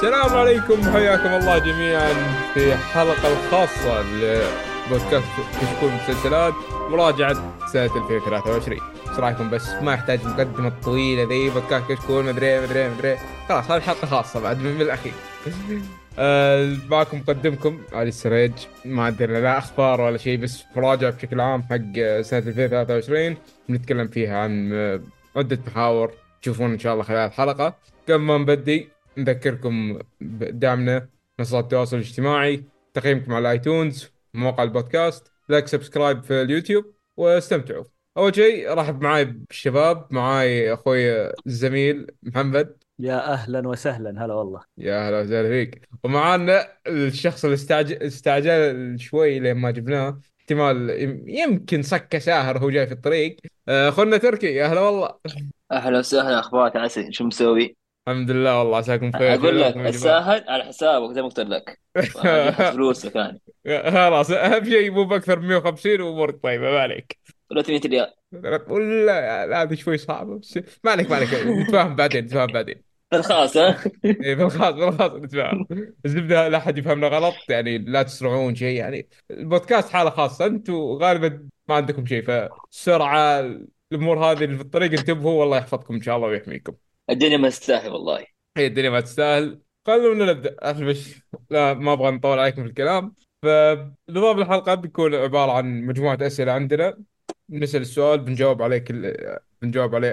السلام عليكم وحياكم الله جميعا في حلقة الخاصة لبودكاست كشكول مسلسلات مراجعة سنة 2023. ايش رايكم؟ بس ما يحتاج مقدمة طويلة ذي بودكاست كشكول مدري خلاص هذه حلقة خاصة بعد من الأخير. معكم مقدمكم علي السريج. ما عندنا لا أخبار ولا شيء، بس مراجعة بشكل عام حق سنة 2023 بنتكلم فيها عن عدة محاور تشوفون إن شاء الله خلال الحلقة. قبل ما نبدي نذكركم بدعمنا منصات التواصل الاجتماعي، تقييمكم على ايتونز، مواقع البودكاست، لايك سبسكرايب في اليوتيوب واستمتعوا. أول شيء رحب معاي بالشباب، معاي أخوي الزميل محمد. يا أهلا وسهلا. هلا والله. يا أهلا وسهلا فيك. ومعانا الشخص اللي استعجل شوي لما جبناه، احتمال يمكن سكة ساهر هو جاي في الطريق، أخونا تركي. يا أهلا والله. أهلا وسهلا. أخبارك عسى؟ شو مسوي؟ الحمد لله والله عساكم خير. أقول لك الساهل على حسابك زي ما قلت لك، فلوسك يعني خلاص. أهم شيء مو بأكثر من 150 وأمورك طيبة. ما عليك ولا 200 ريال ولا لا، هذه شوي صعبة بس ما عليك نتفاهم بعدين بالخاص. بالخاص نتفاهم. الزبدة لا أحد يفهمنا غلط، يعني لا تسرعون شيء، يعني البودكاست حالة خاصة، أنتوا غالبا ما عندكم شيء، فسرعة الأمور هذه اللي في الطريق انتبهوا، والله يحفظكم إن شاء الله ويحميكم. الدنيا ما تستاهل والله، هي الدنيا ما تستاهل. خلونا نبدأ. لا ما أبغى نطول عليكم في الكلام، فنظام الحلقة بيكون عبارة عن مجموعة أسئلة عندنا، نسأل السؤال بنجاوب عليه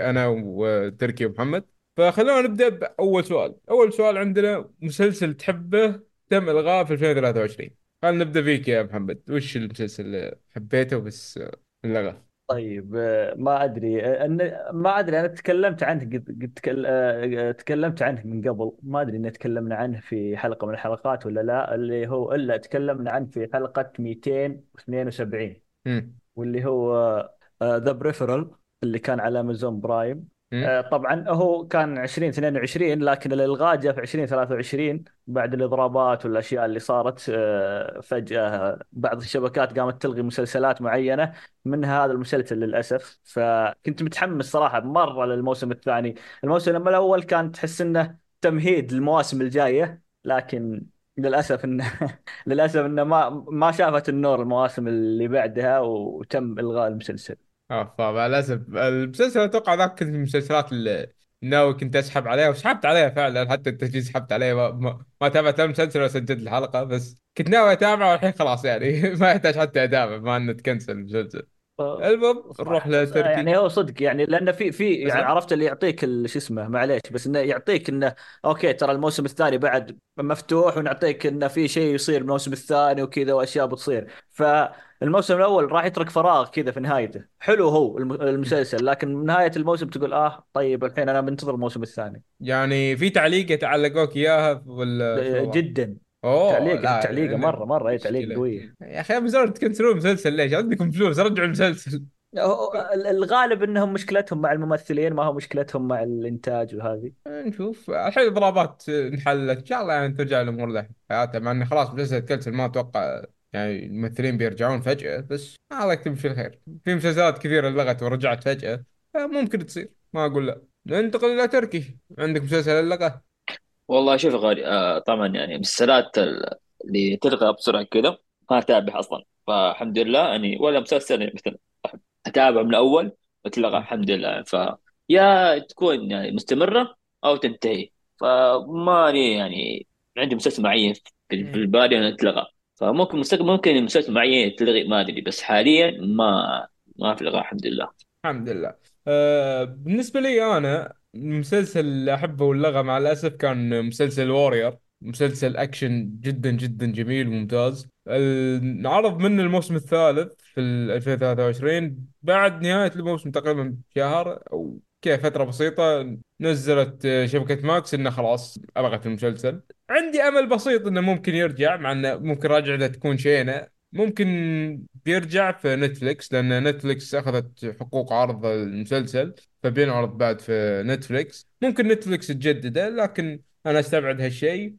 أنا وتركي ومحمد. فخلونا نبدأ بأول سؤال. أول سؤال عندنا: مسلسل تحبه تم إلغاء في 2023. خلنا نبدأ فيك يا محمد، وش المسلسل اللي حبيته بس إلغاه؟ طيب ما أدري أنا تكلمت عنه تكلمت عنه من قبل، ما أدري إن تكلمنا عنه في حلقة من الحلقات ولا لا، اللي هو إلا تكلمنا عنه في حلقة 272 واللي هو The Peripheral اللي كان على أمازون برايم. طبعا هو كان 2022 لكن الإلغاء جاء في 2023 بعد الإضرابات والأشياء اللي صارت. فجأة بعض الشبكات قامت تلغي مسلسلات معينة من هذا المسلسل للأسف. فكنت متحمس صراحة مرة للموسم الثاني. الموسم الأول كان تحس إنه تمهيد للمواسم الجاية، لكن للأسف إنه ما شافت النور المواسم اللي بعدها وتم إلغاء المسلسل. طبعا للأسف المسلسل أتوقع ذاك كنت من المسلسلات اللي ناوي كنت أسحب عليها، وسحبت عليها فعلا، حتى التجهيز سحبت عليه، ما تابعت المسلسل وسجلت الحلقة، بس كنت ناوي أتابعه والحين خلاص يعني ما يحتاج حتى أتابع، ما أنه تكنسل المسلسل. المهم نروح لتركي. يعني هو صدق يعني لأنه في يعني عرفت اللي يعطيك شو اسمه معليش، بس إنه يعطيك إنه أوكي ترى الموسم الثاني بعد مفتوح، ونعطيك إنه في شيء يصير الموسم الثاني وكذا وأشياء بتصير. فالموسم الأول راح يترك فراغ كذا في نهايته. حلو هو المسلسل، لكن من نهاية الموسم تقول طيب الحين أنا بنتظر الموسم الثاني. يعني في تعليقة تعلقوك إياها ولا؟ جدا. تعليقة يعني مرة هي تعليقة قوية يا أخي. مزارة تكنسلوا المسلسل ليش؟ عندكم فلوس رجعوا المسلسل. الغالب إنهم مشكلتهم مع الممثلين، ما هو مشكلتهم مع الإنتاج. وهذه نشوف الحين إضرابات انحلت إن شاء الله، يعني ترجع الأمور لها حياتها، مع إن خلاص مسلسل تكنسل ما أتوقع يعني الممثلين بيرجعون فجأة، بس الله يكتب في الخير. في مسلسلات كثيرة لغت ورجعت فجأة، ممكن تصير، ما أقول لا. ننتقل إلى تركي، عندك مسلسل لغة؟ والله شوف غالي طبعا يعني مسلسلات اللي تلغى بسرعه كذا ما اتابع اصلا، فالحمد لله يعني ولا مسلسل مثلا اتابع من الاول وتلغى الحمد لله. فيا تكون يعني مستمره او تنتهي، فما لي يعني عندي مسلسل معين بالبالي انه يتلغى، فممكن مستقبل ممكن مسلسل معين يتلغى ما ادري، بس حاليا ما في لغى الحمد لله. الحمد لله. بالنسبه لي انا المسلسل اللي أحبه واللغة مع الأسف كان مسلسل وورير، مسلسل أكشن جدا جدا جميل وممتاز. عرض منه الموسم الثالث في 2023 بعد نهاية الموسم تقريبا شهر أو كيف فترة بسيطة، نزلت شبكة ماكس إنه خلاص ألغت المسلسل. عندي أمل بسيط إنه ممكن يرجع، مع إنه ممكن راجعته تكون شينة، ممكن بيرجع في نتفليكس، لأن نتفليكس أخذت حقوق عرض المسلسل فبينعرض بعد في نتفليكس. ممكن نتفليكس تجدده، لكن أنا أستبعد هالشيء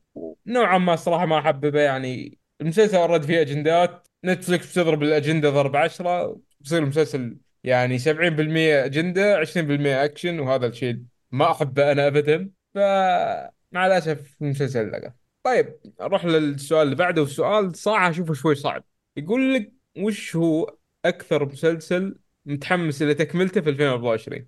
نوعا ما صراحة، ما أحببه. يعني المسلسل أورد فيه أجندات، نتفليكس بتضرب الأجندة ضرب 10، بصير المسلسل يعني 70% أجندة 20% أكشن، وهذا الشيء ما أحبه أنا أبدا. مع الأسف المسلسل لقى. طيب نروح للسؤال اللي بعده، والسؤال صراحة أشوفه شوي صعب. يقول لك وش هو أكثر مسلسل متحمس اللي تكملته في 2024؟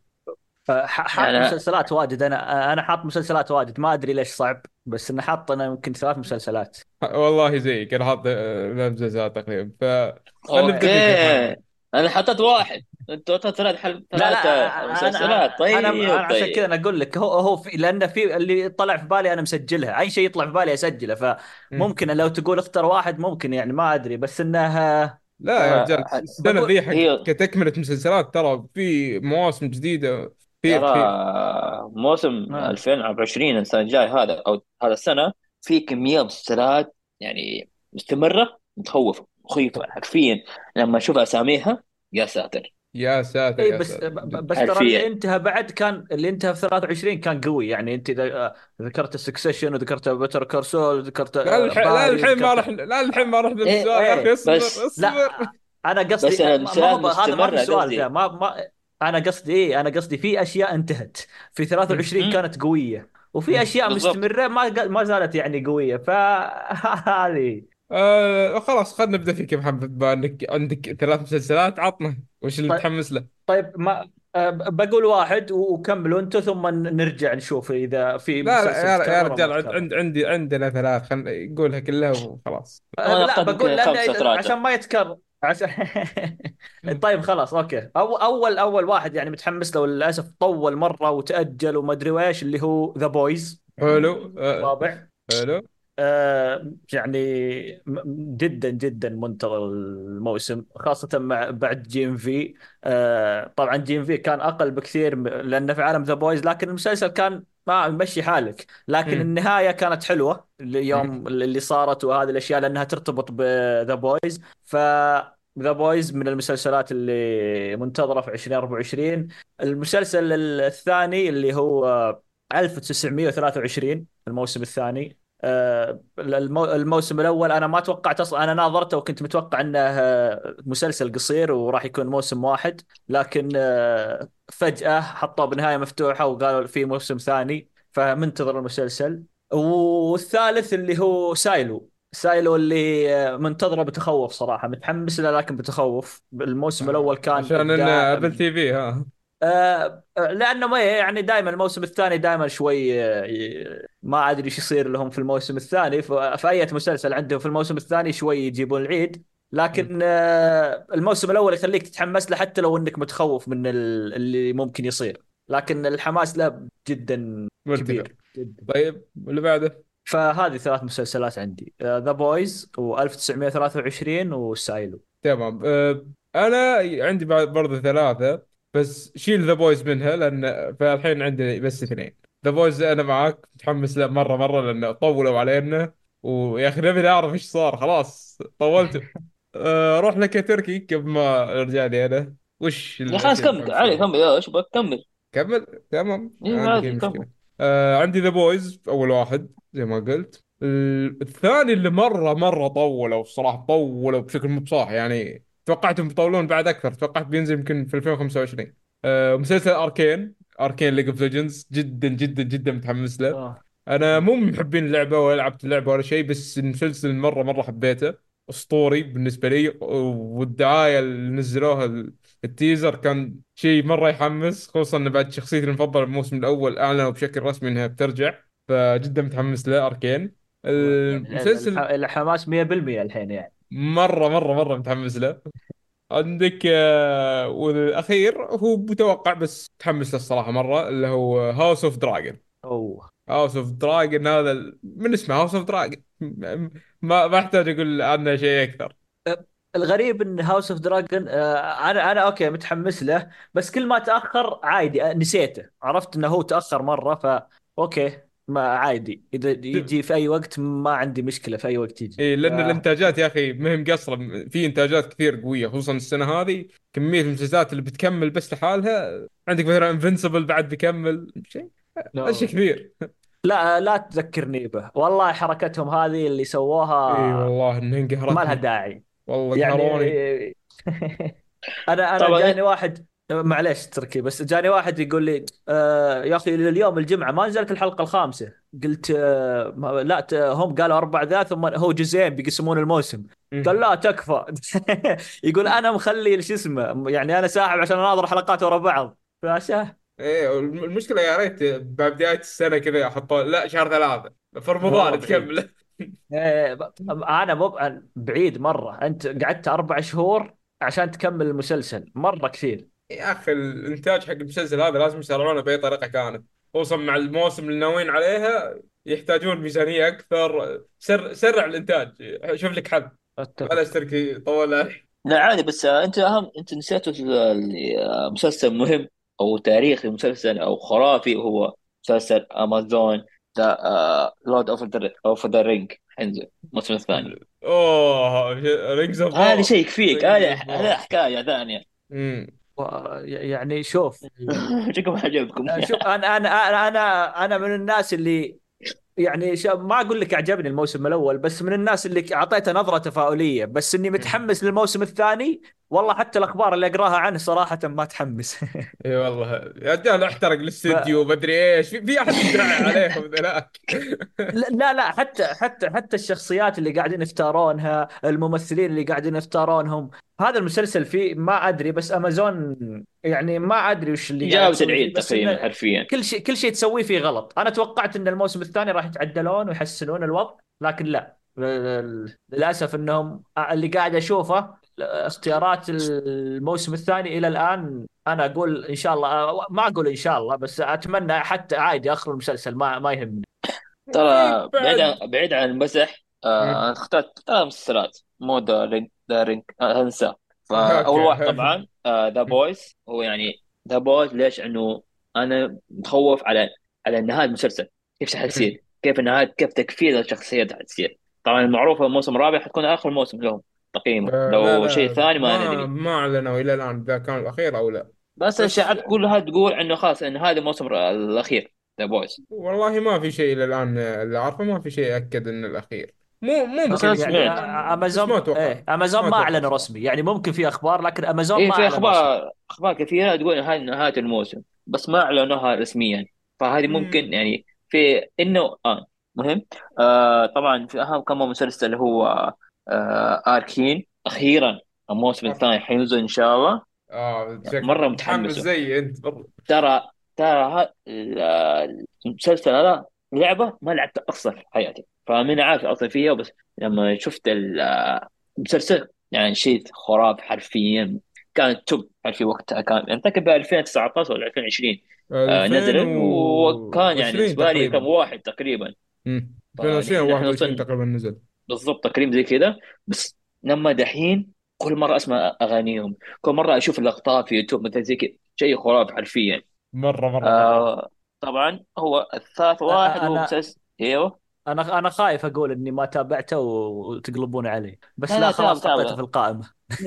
حاط مسلسلات واجد، أنا حاط مسلسلات واجد، ما أدري ليش صعب، بس إن حاط أنا يمكن 3 مسلسلات. والله زيك، أنا حاط 3 مسلسلات تقريبا. أنا حطيت 1، أنت حطيت 3 مسلسلات. طيب أنا عشان كذا أنا أقول لك هو في، لأن في اللي طلع في بالي أنا مسجلها، أي شيء يطلع في بالي أسجله، فممكن لو تقول اختار واحد ممكن يعني ما أدري، بس إنها لا يا رجال السنة ذي كتكملة مسلسلات، ترى في مواسم جديدة، ترى موسم 2024 السنة الجاي هذا أو هذا السنة في كمية مسلسلات يعني مستمرة متخوفة مخيفة حرفيا، لما أشوف أساميها يا ساتر يا ساتر. إيه بس ترى اللي انتهى بعد كان اللي انتهى في 23 كان قوي، يعني انت اذا ذكرت السكسيشن وذكرت بيتر كارسول وذكرت لا الحين ما رحنا بالسؤال يا اخي، اصبر. انا قصدي هذا ما في سؤال ذا، ما انا قصدي إيه، انا قصدي في اشياء انتهت في 23 كانت قويه، وفي اشياء مستمره ما زالت يعني قويه، فهذه خلاص خلنا نبدأ فيك يا محمد، بانك عندك 3 مسلسلات عطنا وش اللي متحمس له. طيب ما بقول واحد وكملوا انتم ثم نرجع نشوف اذا في مسلسل. لا يا رجال عندنا 3، خلينا نقولها كلها وخلاص. لا بقول لأنه عشان ما يتكرر طيب خلاص اوكي. اول واحد يعني متحمس له، للاسف طول مره وتاجل وما ادري وايش، اللي هو ذا بويز. حلو رابع. حلو يعني جدا جدا منتظر الموسم، خاصة مع بعد جيم في. طبعا جيم في كان أقل بكثير لأنه في عالم ذا بويز، لكن المسلسل كان ما يمشي حالك، لكن النهاية كانت حلوة اليوم اللي صارت وهذه الأشياء، لأنها ترتبط بذا بويز. ذا بويز من المسلسلات اللي منتظرة في 2024. المسلسل الثاني اللي هو 1923 الموسم الثاني. الموسم الأول أنا ما توقعت أصلا، أنا ناظرته وكنت متوقع أنه مسلسل قصير وراح يكون موسم واحد، لكن فجأة حطوه بنهاية مفتوحة وقالوا في موسم ثاني، فمنتظر المسلسل. والثالث اللي هو سايلو اللي منتظره بتخوف صراحة، متحمس له لكن بتخوف. الموسم الأول كان عشان إنه أبل تي في ها، لأنه ما يعني دائما الموسم الثاني دائما شوي ما أدري إيش يصير لهم في الموسم الثاني، فأي مسلسل عندهم في الموسم الثاني شوي يجيبون العيد، لكن الموسم الأول يخليك تتحمس له حتى لو أنك متخوف من اللي ممكن يصير، لكن الحماس له جدا كبير جداً. طيب واللي بعده؟ فهذه 3 مسلسلات عندي، The Boys و1923 وسايلو. تمام. أنا عندي برضه 3 بس شيل ذا بويز منها، لأن فالحين عندي بس 2. ذا بويز أنا معاك متحمس له مرة لأن طولوا علينا، ويا أخي نبي نعرف إيش صار، خلاص طولتوا. روح لك يا تركي قبل ما أرجع لي أنا. وش خلاص كمل علي، كمل يا إيش بك، كمل تمام. عندي ذا بويز أول واحد زي ما قلت. الثاني اللي مرة طولوا بصراحة، طولوا بشكل مو بصح، يعني توقعتهم بيطولون بعد أكثر، توقعت بينزل يمكن في 2025. مسلسل أركين ليج أوف ليجندز جدا جدا جدا متحمس له. أنا مو محبين اللعبة ولا لعبت اللعبة ولا شيء، بس المسلسل مرة حبيته، أسطوري بالنسبة لي، والدعاية اللي نزلوها التيزر كان شيء مرة يحمس، خصوصا إن بعد شخصيتي المفضلة الموسم الأول أعلنوا بشكل رسمي إنها بترجع، فجدا متحمس له أركين. المسلسل الحماس 100% الحين يعني. مرة متحمس له. عندك والأخير هو متوقع بس متحمس له الصراحة مرة، اللي هو هاوس اوف دراجون. هذا من اسمه هاوس اوف دراجون، ما احتاج اقول عنه شيء اكثر. الغريب ان هاوس اوف دراجون انا اوكي متحمس له، بس كل ما تاخر عادي نسيته، عرفت انه هو تاخر مرة، ف اوكي ما عادي إذا يجي في أي وقت، ما عندي مشكلة في أي وقت يجي. إيه لأن الإنتاجات يا أخي مهم قصرة، في إنتاجات كثير قوية خصوصا السنة هذه، كمية المسلسلات اللي بتكمل بس لحالها. عندك مثلا إنفينسيبل بعد بيكمل شيء كبير. لا تذكرني به والله، حركتهم هذه اللي سووها إيه والله إنهم قهرتني، ما لها داعي والله يعني قهروني. أنا جاني واحد معليش تركي، بس جاني واحد يقول لي يا اخي اليوم الجمعه ما نزلت الحلقه الخامسه. قلت لا هم قالوا 4 ذا ثم هو جزئين بيقسمون الموسم. قال مهم. لا تكفى. يقول انا مخلي شو اسمه يعني انا ساحب عشان اناظر حلقات ورا بعض. فعشان ايه المشكله يا ريت ببدايه السنه كذا يحطوا، لا شهر 3 في والله رمضان بعيد. تكمل. انا مو بعيد مره. انت قعدت 4 شهور عشان تكمل المسلسل، مره كثير. يا اخي الانتاج حق المسلسل هذا لازم يسرعونه باي طريقه كانت، خصوصا مع الموسم اللي ناويين عليها يحتاجون ميزانيه اكثر. سرع الانتاج، شوف لك حل، اتفق. بلاش تركي طول عليك. لا عادي، بس انت اهم، انت نسيت مسلسل مهم او تاريخي، مسلسل او خرافي، هو مسلسل امازون ذا لورد اوف ذا رينج، حينزل الموسم الثاني. اوه رينجز اوف هذا باور، شيء يكفيك، رينجز اوف هذا باور. حكايه ثانيه. امم يعني شوف شكرا عجبكم. شوف انا من الناس اللي يعني ما اقول لك اعجبني الموسم الاول، بس من الناس اللي اعطيته نظره تفاؤليه، بس اني متحمس للموسم الثاني. والله حتى الاخبار اللي اقراها عنه صراحه ما تحمس. اي والله يا رجال احترق الاستديو ومدري ايش، في احد يدرع عليهم ذلاك. لا حتى الشخصيات اللي قاعدين يختارونها، الممثلين اللي قاعدين يختارونهم، هذا المسلسل فيه ما ادري، بس امازون يعني ما ادري وش اللي قاعد جاوز تسوي فيه، العيد بس تقريبا إن حرفيا. كل شيء تسويه فيه غلط. انا توقعت ان الموسم الثاني راح يتعدلون ويحسنون الوضع، لكن لا، للاسف انهم اللي قاعد اشوفه اختيارات الموسم الثاني الى الان. انا اقول ان شاء الله، ما اقول ان شاء الله، بس اتمنى حتى عادي اخر المسلسل ما يهمني. ترى بعيد بعد عن بعيد عن المزح، انا اخترت 3 مسلسلات، مو ذا رينج هنسى. فاول واحد اوكي. طبعا ذا بويز. هو يعني ذا بويز ليش؟ انه انا متخوف على نهايه المسلسل، كيف حتصير، كيف النهايه، كيف تكفير الشخصيه حتصير. طبعا المعروفه الموسم الرابع حتكون اخر موسم لهم تقييمه، لا لو شيء لا ثاني ما ندري. ما اعلنوا الى الان اذا كان الاخير او لا، بس بس الشعب كلها تقول انه خلاص ان هذا الموسم الاخير ذا بويز. والله ما في شيء الى الان اللي عارفه، ما في شيء اكد ان الاخير، مو بس ممكن انا يعني سمعت. بس امازون ما اتوقع امازون ما ما اتوقع اعلنوا رسمي، يعني ممكن في اخبار لكن امازون ايه ما في اعلن رسمي. اخبار كثيره تقول هاي نهايه الموسم، بس ما اعلنوها رسميا، فهذه ممكن يعني في انه مهم. طبعا في اهم كم مسلسل هو اركين. اخيرا الموسم الثاني حينزل ان شاء الله، مره متحمس متحمس. زي انت برضه. ترى المسلسل هذا لعبه ما لعبتها اصلا في حياتي، فمن عارف اصلا فيها، بس لما شفت المسلسل يعني شيء خراب حرفيا. كان توب حرفيا وقتها، كان انتكب 2019 ولا 2020 نزل، 2020 وكان يعني بالنسبه لي تقريبا، رقم واحد تقريبا. امم فنحن 2021 وصلنا تقريبا نزل بالضبط تقريبا زي كذا. بس لما دحين كل مره اسمع اغانيهم، كل مره اشوف اللقطات في يوتيوب مثل زي كذا، شيء خراب حرفيا. مره طبعا هو الثالث واحد هو انا مسلسل. ايوه انا خايف اقول اني ما تابعته وتقلبون عليه، بس لا لا، خلاص حطيته في القائمه.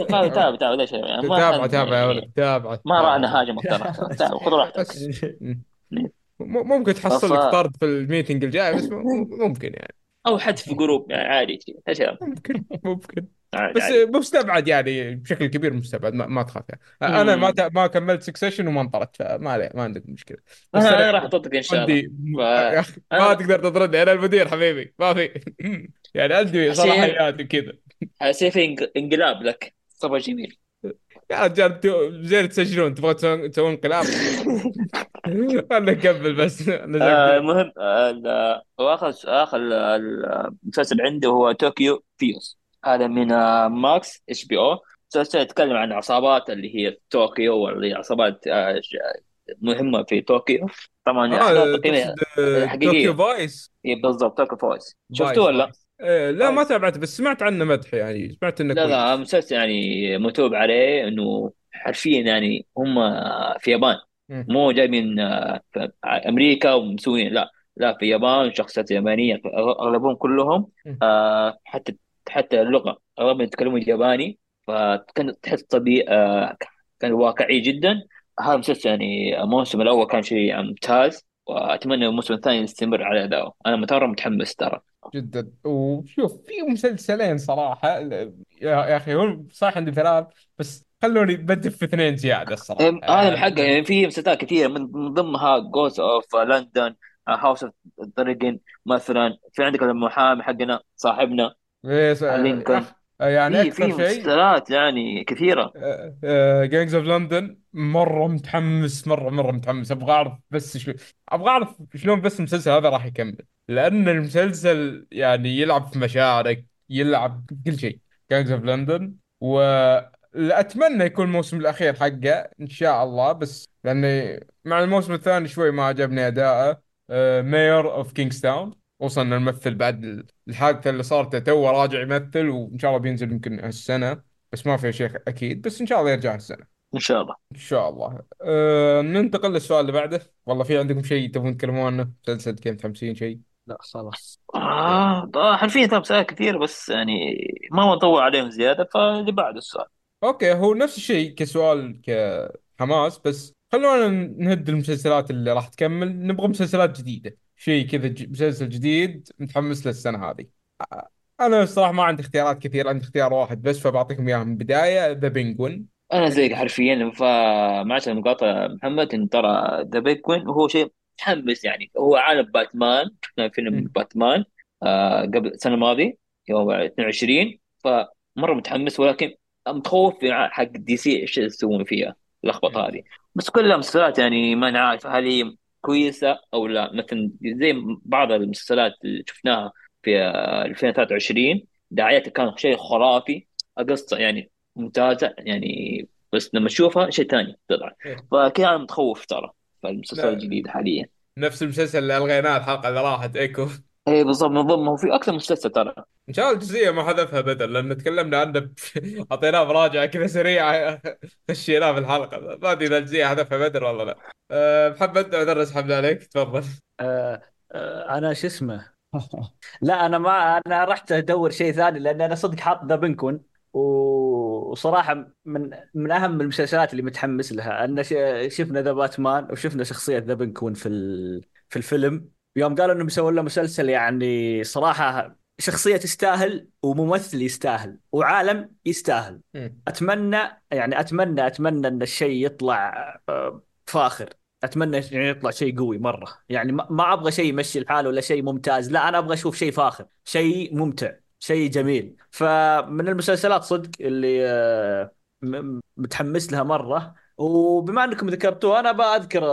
تابع ليش يعني، ما تابع كان تابع يا ولد، يعني تابع ما راح تابع. نهاجمك ترى، تابع خذ راحتك. بس ممكن تحصل لك طرد في الميتنج الجاي، بس ممكن يعني، او حد في جروب يعني عادي كذا، ممكن عادي بس عادي. مستبعد يعني بشكل كبير، مستبعد. ما تخاف يعني. انا ما مم. ت- ما كملت سكسيشن وما انطردت، فما عليه، ما عندك مشكله. بس انا راح اطبق ان شاء الله. عندي يا أخي ما فانا تقدر تطردني، انا المدير حبيبي، ما في. يعني عندي حسيت صلاحيات وكذا حسيت انقلاب لك صبر جميل. يا رجال زين تسجلون، تبغى تسوون انقلاب. خلنا نكمل بس. انا زهقت. المهم واخر المسلسل عندي هو طوكيو فيوس. هذا من ماكس HBO. مسلسل يتكلم عن عصابات اللي هي في طوكيو، واللي عصابات مهمة في طوكيو. طبعا أحداث تقريبا طوكيو حقيقية. فايس إيه بالضبط، طوكيو فويس. شفتوه فايس ولا فايس. لا ما فايس؟ تابعت، بس سمعت عنه مدح، يعني سمعت انه لا، كويس. مسلسل يعني متوب عليه، انه حرفيا يعني هم في يابان، مم. مو جاي من امريكا ومسوين، لا في يابان، شخصيات يابانية اغلبهم كلهم. مم. حتى اللغة رغم يتكلموا ياباني، فكان تحس طبيعي، كان واقعي جدا. هذا المسلسل يعني الموسم الأول كان شيء يعني ممتاز، وأتمنى الموسم الثاني يستمر على أدائه. أنا متأرم متحمس ترى. جدا. وشوف في مسلسلين صراحة يا أخي، هو صح عندي 3، بس خلوني بدف في اثنين زيادة الصراحة. أنا بحقه يعني في مسلسلات كثيرة من ضمنها جوز أوف لندن، هاوس أوف دراجون مثلا، في عندك المحامي حقنا صاحبنا بس لينكولن، يعني في أكثر شيء مسلسلات يعني كثيرة. جانجز اوف لندن مرة متحمس، مرة متحمس، أبغى أعرف بس شو، أبغى أعرف شلون بس المسلسل هذا راح يكمل، لأن المسلسل يعني يلعب في مشاعرك، يلعب كل شيء جانجز اوف لندن. وأتمنى يكون الموسم الأخير حقه إن شاء الله، بس لأني مع الموسم الثاني شوي ما عجبني أداءه. مير اوف كينغستاون وصلنا الممثل بعد الحادثة اللي صارت، توه راجع يمثل، وإن شاء الله بينزل يمكن هالسنة، بس ما في شيء أكيد، بس إن شاء الله يرجع هالسنة إن شاء الله. إن شاء الله. ننتقل للسؤال اللي بعده. والله في عندكم شيء تبون تكلمون عنه؟ مسلسل كم 50 شيء؟ لا خلاص. حرفيا تاب ساعات كثير، بس يعني ما نطول عليهم زيادة، فاللي بعد السؤال. أوكي، هو نفس الشيء كسؤال كحماس، بس خلونا نهد المسلسلات اللي راح تكمل. نبغى مسلسلات جديدة، شيء كذا مسلسل جديد متحمس للسنة هذه. أنا الصراحة ما عندي اختيارات كثير، عندي اختيار واحد بس، فبعطيكم إياه من بداية، ذا بينغوين. أنا زيك حرفيا، فمعش المقاطعة محمد، إن ترى ذا بينغوين وهو شيء متحمس، يعني هو عالم باتمان، شفنا فيلم باتمان قبل السنة الماضية يوم 22، فمرة متحمس، ولكن متخوف حق دي سي إيش يسوون فيها اللخبطة هذه. بس كلها مسلسلات يعني ما نعرف هل هي كويسة أو لا، مثلا زي بعض المسلسلات اللي شفناها في 2023 دعايتها كان شيء خرافي، قصة يعني ممتازة يعني، بس لما تشوفها شيء تاني طبعا. فكان متخوف ترى فالمسلسل الجديد حاليا، نفس المسلسل اللي ألغيناه الحلقة اللي راحت، إيكو. اي بالضبط، من ضمنه في اكثر مسلسل ترى. ان شاء الله الجزئيه ما حذفها بدل، لان تكلمنا عنه اعطيناه مراجعه كذا سريعه، خشيناه في الحلقه، ما ادري اذا الجزئيه حذفها بدل والله لا. محمد مدرس حمد عليك، تفضل. انا شو اسمه، لا انا ما، انا رحت ادور شيء ثاني، لان انا صدق حاط ذا بنكون، وصراحه من اهم المسلسلات اللي متحمس لها. ان شفنا ذا باتمان وشفنا شخصيه ذا بنكون في الفيلم، يوم قالوا انه مسوي له مسلسل، يعني صراحه شخصيه تستاهل، وممثل يستاهل، وعالم يستاهل. اتمنى يعني اتمنى ان الشيء يطلع فاخر، اتمنى يعني يطلع شيء قوي مره، يعني ما ابغى شيء يمشي الحال ولا شيء ممتاز، لا انا ابغى اشوف شيء فاخر، شيء ممتع، شيء جميل. فمن المسلسلات صدق اللي متحمس لها مره. وبما انكم ذكرتوه انا بأذكر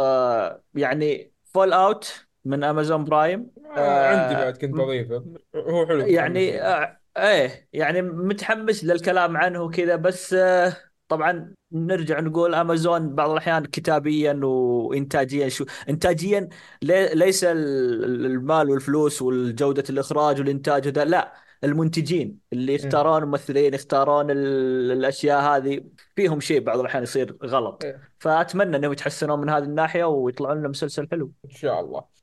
يعني فول اوت من امازون برايم، عندي بعد كنت بضيفه، هو حلو يعني. ايه يعني متحمس للكلام عنه وكذا، بس طبعا نرجع نقول امازون بعض الاحيان كتابيا وانتاجيا، شو انتاجيا ليس المال والفلوس والجوده الاخراج والانتاج وذا، لا المنتجين اللي يختارون الممثلين، يختارون الاشياء هذه، فيهم شيء بعض الاحيان يصير غلط. فاتمنى انهم يتحسنون من هذه الناحيه ويطلعون لنا مسلسل حلو ان شاء الله.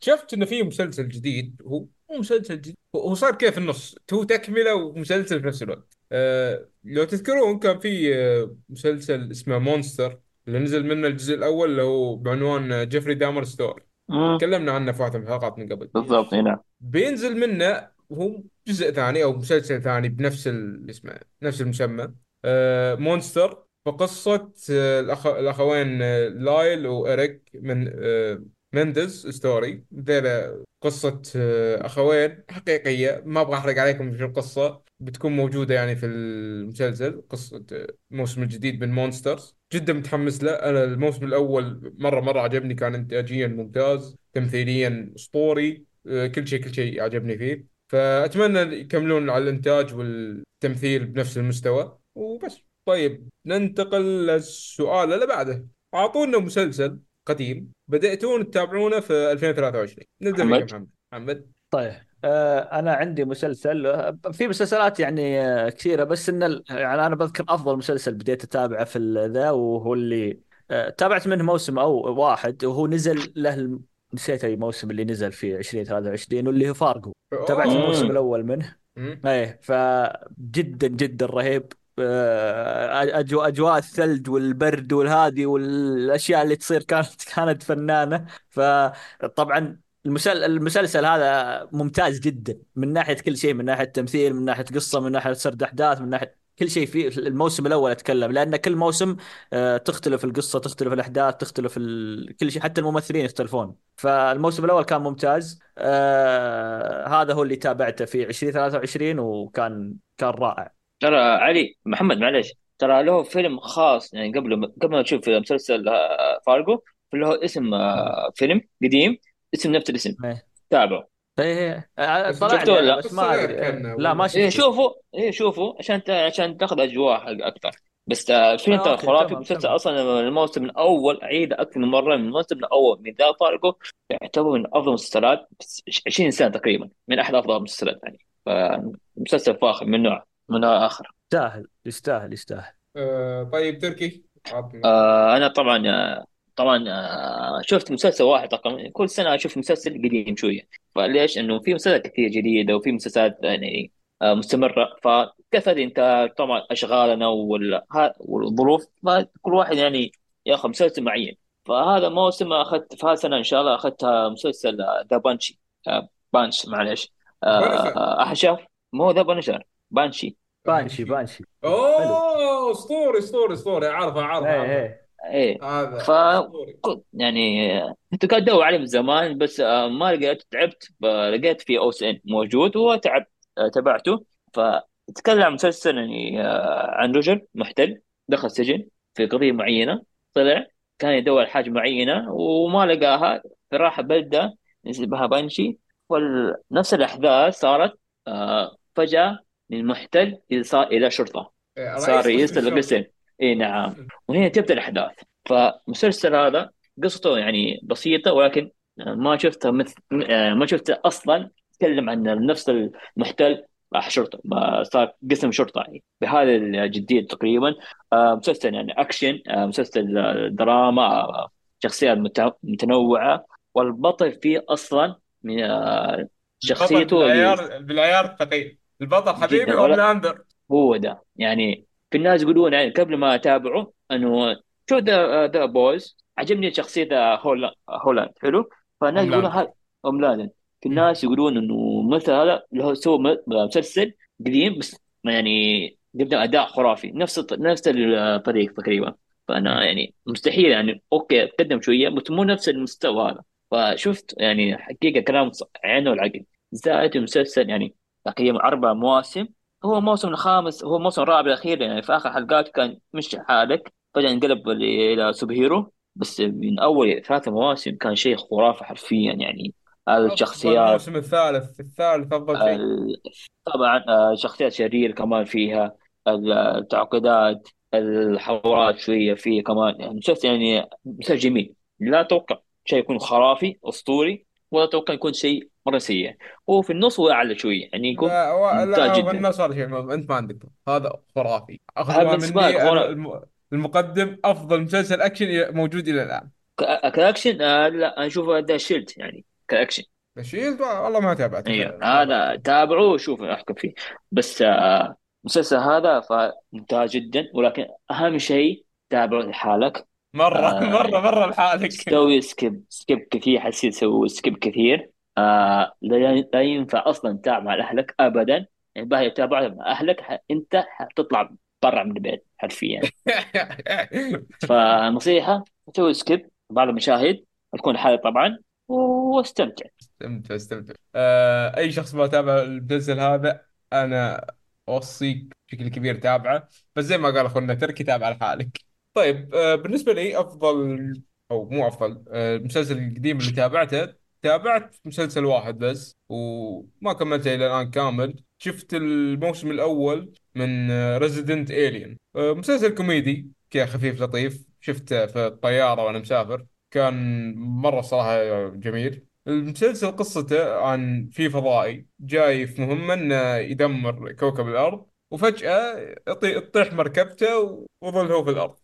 شفت إنه فيه مسلسل جديد، هو مسلسل جديد، هو صار كيف النص، هو تكملة ومسلسل في نفس الوقت. لو تذكرون كان فيه مسلسل اسمه مونستر، اللي نزل منه الجزء الأول اللي هو بعنوان جيفري دامر ستوري، تكلمنا عنه في واحدة من الحلقات من قبل بالضبط. هنا بينزل منه هو جزء ثاني أو مسلسل ثاني بنفس اسمه، نفس المسمى، مونستر، بقصة الأخوين لايل وإريك من مينديز ستوري. ذيلا قصة أخوين حقيقية، ما أبغى أحرق عليكم شو القصة، بتكون موجودة يعني في المسلسل، قصة الموسم الجديد من مونسترز. جدا متحمس له، أنا الموسم الأول مرة عجبني، كان إنتاجيا ممتاز، تمثيليا أسطوري، كل شيء عجبني فيه، فأتمنى يكملون على الإنتاج والتمثيل بنفس المستوى وبس. طيب ننتقل للسؤال اللي بعده. أعطونا مسلسل قديم بدأتون تتابعونه في 2023. نبدأ فيك محمد. طيب أنا عندي مسلسل، في مسلسلات يعني كثيرة، بس إن يعني أنا بذكر أفضل مسلسل بديت أتابعه في ذا، وهو اللي تابعت منه موسم أو واحد، وهو نزل له نسيت أي موسم اللي نزل في 2023، واللي هو فارغو. تابعت الموسم الأول منه، إيه، فجدا جدا رهيب. أجواء الثلج والبرد والهادي والأشياء اللي تصير كانت فنانة. فطبعا المسلسل هذا ممتاز جدا من ناحية كل شيء، من ناحية تمثيل، من ناحية قصة، من ناحية سرد أحداث، من ناحية كل شيء في الموسم الاول اتكلم، لان كل موسم تختلف القصه، تختلف الاحداث، تختلف كل شيء، حتى الممثلين يختلفون. فالموسم الاول كان ممتاز. هذا هو اللي تابعته في 2023، وكان رائع. ترى علي محمد معلش، ترى له فيلم خاص يعني قبل ما تشوف مسلسل فارجو، له اسم فيلم قديم اسم نفس الاسم، إيه. تابعه ايه طلع شفته لي هذا، ولا بس ما ادري. الصغير كان لا ما ايه؟ شفته. شوفوا عشان عشان تاخذ اجواء اكثر. بس الفيلم ترى اوكي خرافي. تمام مسلسل تمام اصلا الموسم الاول اعيد اكثر من مره، من الموسم الاول من ذا فارجو يعتبر من افضل المسلسلات 20 سنه تقريبا، من احد افضل المسلسلات يعني. فمسلسل فاخر من نوع من نوع اخر. يستاهل يستاهل يستاهل. طيب تركي عطنا. انا طبعا شفت مسلسل واحد طبعا، كل سنه اشوف مسلسل قديم شويه. فليش؟ انه في مسلسلات كثير جديده وفي مسلسلات يعني مستمره، فكثر انت طبعا اشغالنا والظروف، فكل واحد يعني ياخذ مسلسل معين. فهذا موسم اخذت في هالسنه ان شاء الله اخذت مسلسل ذا بانشي، بانش معلش بنشر. احد شاف؟ مو ذا بنشر، بانشي. بانشي حلو. اوه اسطوري. عارفه ايه ايه. هذا ف اسطوري. يعني كنت ادور عليه من زمان بس ما لقيت، تعبت. لقيت في OSN موجود وتعبت تبعته. فتكلم عن مسلسل يعني عن رجل محتل دخل سجن في قضية معينة، طلع كان يدور على حاجة معينة وما لقاها، فراح بلدة نزل بها بانشي. ونفس الأحداث صارت فجأة من محتل إلى شرطة، صار رئيس القسم. اي نعم. وهنا تبدا الاحداث. فمسلسل هذا قصته يعني بسيطه، ولكن ما شفته ما شفته اصلا. تكلم عن نفس المحتل راح شرطه، صار قسم شرطه يعني بهذا الجديه تقريبا. مسلسل يعني اكشن، مسلسل دراما، شخصيات متنوعه، والبطل فيه اصلا من البطل شخصيته بالعيار الثقيل، البطل حبيبي جدا. هوملاندر هو ده يعني. في الناس يقولون يعني قبل ما اتابعه انه شو ذا بويز، عجبني شخصيه هولاند حلو. فالناس يقولون هوملاند. هاي هوملاند. في الناس يقولون انه مثل هذا له سوى مسلسل قديم بس يعني قدم اداء خرافي، نفس الطريق تقريبا. فانا يعني مستحيل يعني اوكي تقدم شويه بس مو نفس المستوى هذا. فشفت يعني حقيقه كلام عينه والعقل. زائد المسلسل يعني تقريبا 4 مواسم، هو موسم الخامس، هو موسم الرابع الأخير يعني. في آخر حلقات كان مش حالك، فجأة انقلب إلى سوبر هيرو. بس من أول 3 مواسم كان شيء خرافي حرفيا يعني. الشخصيات الموسم الثالث أفضل شيء طبعا. شخصيات شرير كمان فيها، التعقيدات، الحوارات شوية فيه كمان يعني. شفت يعني مسلسل جميل، لا توقع شيء يكون خرافي أسطوري، ولا توقع يكون شيء مرة سيئة. وفي النص هو أعلى شوية يعني، يكون لا ممتاز لا جدا. والنص هذا أنت ما عندك، هذا خرافي. أخذ مني المقدم أفضل مسلسل أكشن موجود إلى الآن كأكشن. لا أشوف هذا شيلد يعني كأكشن. شيلد والله ما تابعته. أيوة هذا تابعه وشوف أحكم فيه. بس مسلسل هذا فممتاز جدا، ولكن أهم شيء تابعه لحالك مرة بحالك. تسوي سكيب كثير، حسيت تسوي سكيب كثير. لا ينفع أصلا تتابع مع أهلك أبدا يعني. باهي تتابع مع أهلك أنت حتطلع برا من البيت حرفيا. فنصيحة تسوي سكيب بعض المشاهد، تكون حالة طبعا، واستمتع. أي شخص ما تابع المسلسل هذا أنا أوصيك بشكل كبير تابعه، بس زي ما قال أخونا تركي تابع لحالك. طيب بالنسبة لي أفضل أو مو أفضل المسلسل القديم اللي تابعت مسلسل واحد بس وما كملته إلى الآن كامل. شفت الموسم الأول من Resident Alien، مسلسل كوميدي خفيف لطيف، شفته في الطيارة وأنا مسافر، كان مرة صراحة جميل. المسلسل قصته عن في فضائي جاي في مهمة إنه يدمر كوكب الأرض، وفجأة تطيح مركبته وظل هو في الأرض.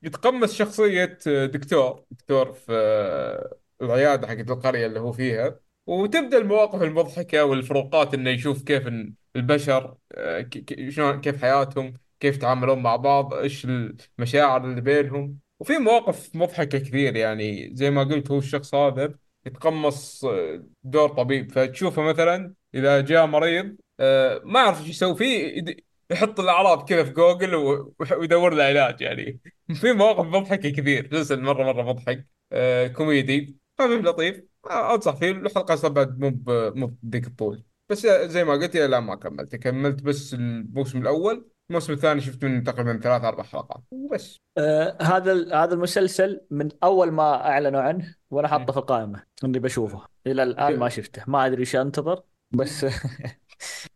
فيتقمص شخصية دكتور في العيادة حقت القرية اللي هو فيها، وتبدأ المواقف المضحكة والفروقات، إنه يشوف كيف البشر شلون، كيف حياتهم، كيف يتعاملون مع بعض، إيش المشاعر اللي بينهم. وفي مواقف مضحكة كثير يعني. زي ما قلت هو الشخص هذا يتقمص دور طبيب، فتشوفه مثلا إذا جاء مريض ما أعرف شو يسوي فيه، يحط الاعراب كذا في جوجل ويدور له علاج. يعني في مواقف مضحكه كثير، مسلسل مره مضحك، كوميدي خفيف لطيف، انصح فيه. الحلقه طبعا مو بذيك الطول، بس زي ما قلت لا ما كملت بس الموسم الاول. الموسم الثاني شفت منه تقريبا 3 4 حلقات وبس. هذا المسلسل من اول ما اعلنوا عنه وانا حاطه في القائمه اني بشوفه، الى الان ما شفته، ما ادري ايش انتظر بس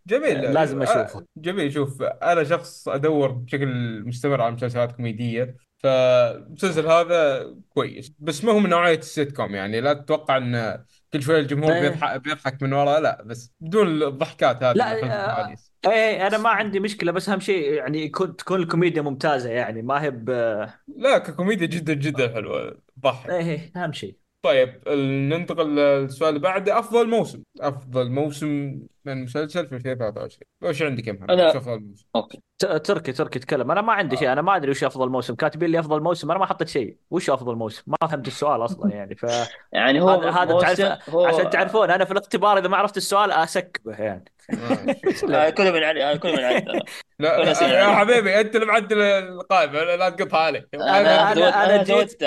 جميل، لازم اشوفه. جميل. شوف، انا شخص ادور بشكل مستمر على مسلسلات كوميديه، فالمسلسل هذا كويس بس ما هو من نوعيه السيت كوم. يعني لا تتوقع ان كل شويه الجمهور بيضحك من ورا، لا، بس بدون الضحكات هذه. لا اي انا ما عندي مشكله، بس اهم شيء يعني تكون الكوميديا ممتازه، يعني ما هي لا ككوميديا جدا حلوه تضحك، اي اهم شيء. طيب ننتقل للسؤال اللي بعده. افضل موسم من مسلسل في 2023، وش عندك يا محمد؟ أنا... اوكي، تركي تكلم. انا ما عندي شيء، انا ما ادري وش افضل موسم، كاتبين لي افضل موسم انا ما حطيت شيء. وش افضل موسم؟ ما فهمت السؤال اصلا يعني. ف يعني هو هذا تعرف... هو... عشان تعرفون انا في الاختبار اذا ما عرفت السؤال اسكبه يعني. كله من علي. لا يا حبيبي انت اللي معدل القائمه، لا تقطع علي. انا جيت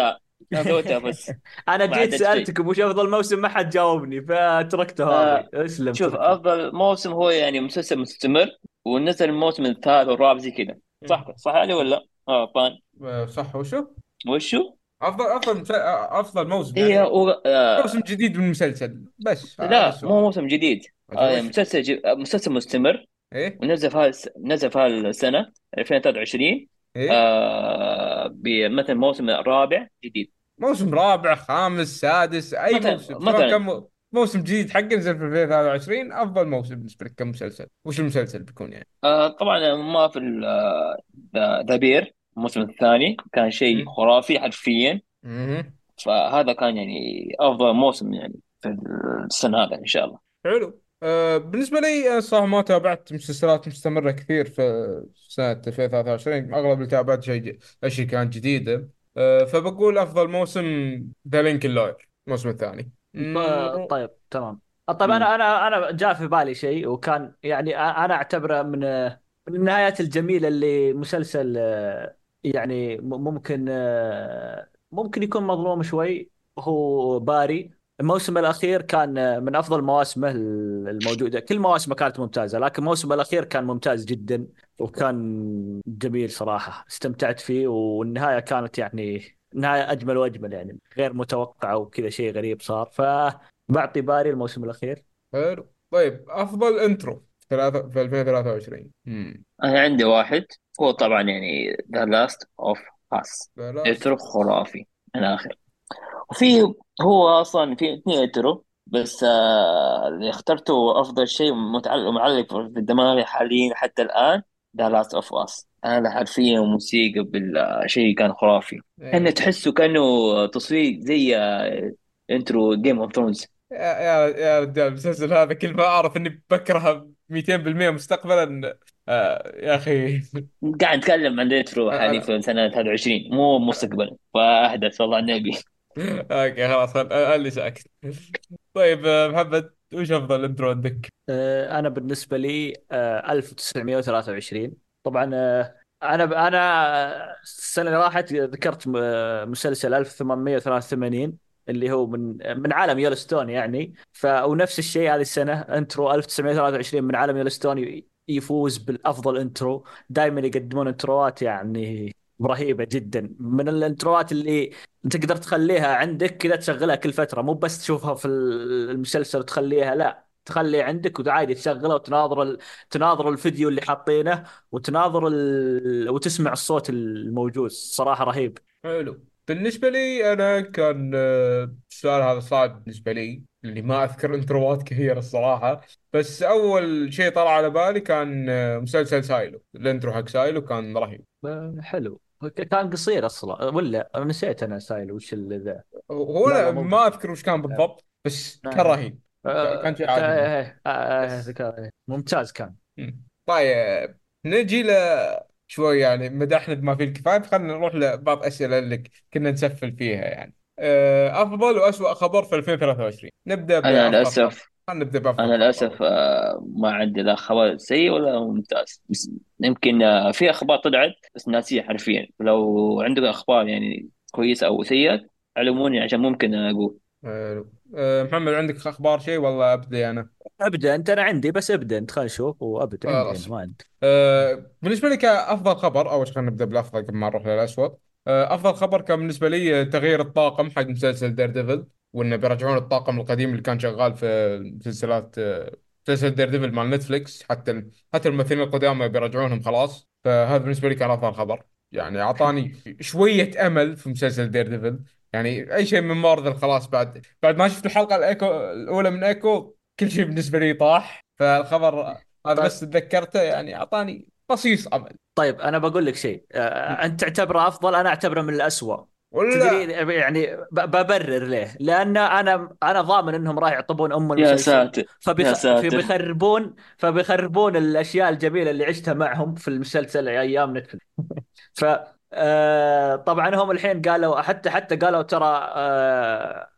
بس انا جيت سالتكم وش افضل موسم، ما حد جاوبني فتركته هذه. اسلم. شوف، افضل موسم هو يعني مسلسل مستمر ونزل الموسم الثالث والرابع زي كذا، صح علي ولا؟ طبعا صح. وشو افضل موسم يعني موسم جديد من المسلسل بس. لا مو موسم جديد، مسلسل مستمر ايه، ونزل نزل في هالسنه 2023 إيه؟ بمثل موسم رابع جديد، موسم رابع خامس سادس، اي مثلا موسم جديد حق نزل في 2023. افضل موسم بالنسبه لك كمسلسل، وش المسلسل بيكون يعني؟ طبعا ما في ذا بير، الموسم الثاني كان شيء خرافي حرفيا، فهذا كان يعني افضل موسم يعني في السنه هذا ان شاء الله. حلو. بالنسبة لي صراحة ما تابعت مسلسلات مستمرة كثير في سنة 2023، أغلب التابعات أشياء كانت جديدة، فبقول أفضل موسم ذا لينك اللوير، الموسم الثاني. طيب تمام. طيب أنا جاء في بالي شيء، وكان يعني أنا أعتبره من النهايات الجميلة اللي مسلسل يعني ممكن يكون مظلوم شوي، هو باري. الموسم الأخير كان من أفضل مواسمه الموجودة، كل مواسمه كانت ممتازة، لكن الموسم الأخير كان ممتاز جدا وكان جميل صراحة، استمتعت فيه. والنهاية كانت يعني نهاية أجمل وأجمل، يعني غير متوقعة وكذا، شيء غريب صار، فبعطي باري الموسم الأخير. حلو. طيب أفضل انترو في 2023. أنا عندي واحد، هو طبعا يعني The Last of Us، انترو خرافي من الآخر. وفي هو اصلا في 2 انترو بس، اللي اخترته افضل شيء معلق في دماغي حاليا حتى الان The Last of Us. انا حرفيا موسيقى بالشيء كان خرافي، انه تحسه كانه تصوير زي انترو Game of Thrones. يا رجال المسلسل هذا كل ما اعرف اني بكرهه 200% مستقبلا. يا اخي قاعد نتكلم عن انترو حاليا في سنه 23 مو مستقبلا، فاحدث والله النبي. اوكي خلاص اللي ساكت. طيب محمد وش افضل انترو عندك؟ انا بالنسبه لي 1923. طبعا انا السنه اللي راحت ذكرت مسلسل 1883 اللي هو من عالم يلوستون يعني، ونفس الشيء هذه السنه انترو 1923 من عالم يلوستون يفوز بالافضل انترو. دائما يقدمون انتروات يعني رهيبة جدا، من الانتروات اللي تقدر تخليها عندك كذا تشغلها كل فترة، مو بس تشوفها في المسلسل وتخليها، لا تخلي عندك وعادي تشغلها وتناظر الفيديو اللي حاطينه وتناظر وتسمع الصوت الموجود، صراحة رهيب. حلو. بالنسبة لي أنا كان السؤال هذا صعب بالنسبة لي، اللي ما أذكر انتروات كثيرة الصراحة، بس أول شيء طلع على بالي كان مسلسل سايلو، الانترو حق سايلو كان رهيب. حلو. كان قصير اصلا ولا نسيت انا سايل وش ذا؟ هو لا ما اذكر وش كان بالضبط، بس كان رهيب، كان شيء عادي ممتاز كان. طيب نجي لشوي يعني مدحنا بما فيه الكفايه، خلينا نروح لبعض اسئله اللي كنا نسفل فيها يعني. افضل واسوأ خبر في 2023. نبدا. انا للاسف خلينا نبدأ بقى في أنا أخبار للأسف الأول. ما عندي لا خبر سيء ولا ممتاز، بس يمكن في أخبار طلعت بس ناسية حرفيا. لو عندك أخبار يعني كويسة أو سيئة علموني عشان ممكن أقول. حلو. محمد، عندك أخبار شيء ولا أبدأ أنا؟ ابدا انت، انا عندي بس ابدا انت، خلينا نشوف. وابدا عندي انا، خلاص. ما عندي. بالنسبة لي كأفضل خبر، أول شيء خلينا نبدأ بالأفضل قبل ما نروح للأسوأ. أفضل خبر كان بالنسبة لي تغيير الطاقم حق مسلسل دير ديفل، وإنه بيرجعون الطاقم القديم اللي كان شغال في مسلسلات مسلسل دير ديفل مال نتفليكس. حتى الممثلين القدامى بيرجعونهم خلاص. فهذا بالنسبة لي كان أفضل خبر، يعني أعطاني شوية أمل في مسلسل دير ديفل. يعني أي شيء من مارفل خلاص، بعد ما شفت الحلقة الأولى من إيكو كل شيء بالنسبة لي طاح. فالخبر هذا طيب بس تذكرته، يعني أعطاني بصيص أمل. طيب انا بقول لك شيء، انت تعتبره افضل، انا اعتبره من الأسوأ. ولا تدري يعني ببرر ليه؟ لان انا ضامن انهم راح يعطبون ام يا المسلسل، ساتر يا ساتر، فبيخربون الاشياء الجميله اللي عشتها معهم في المسلسل ايام نتفلكس. ف طبعا هم الحين قالوا، حتى قالوا ترى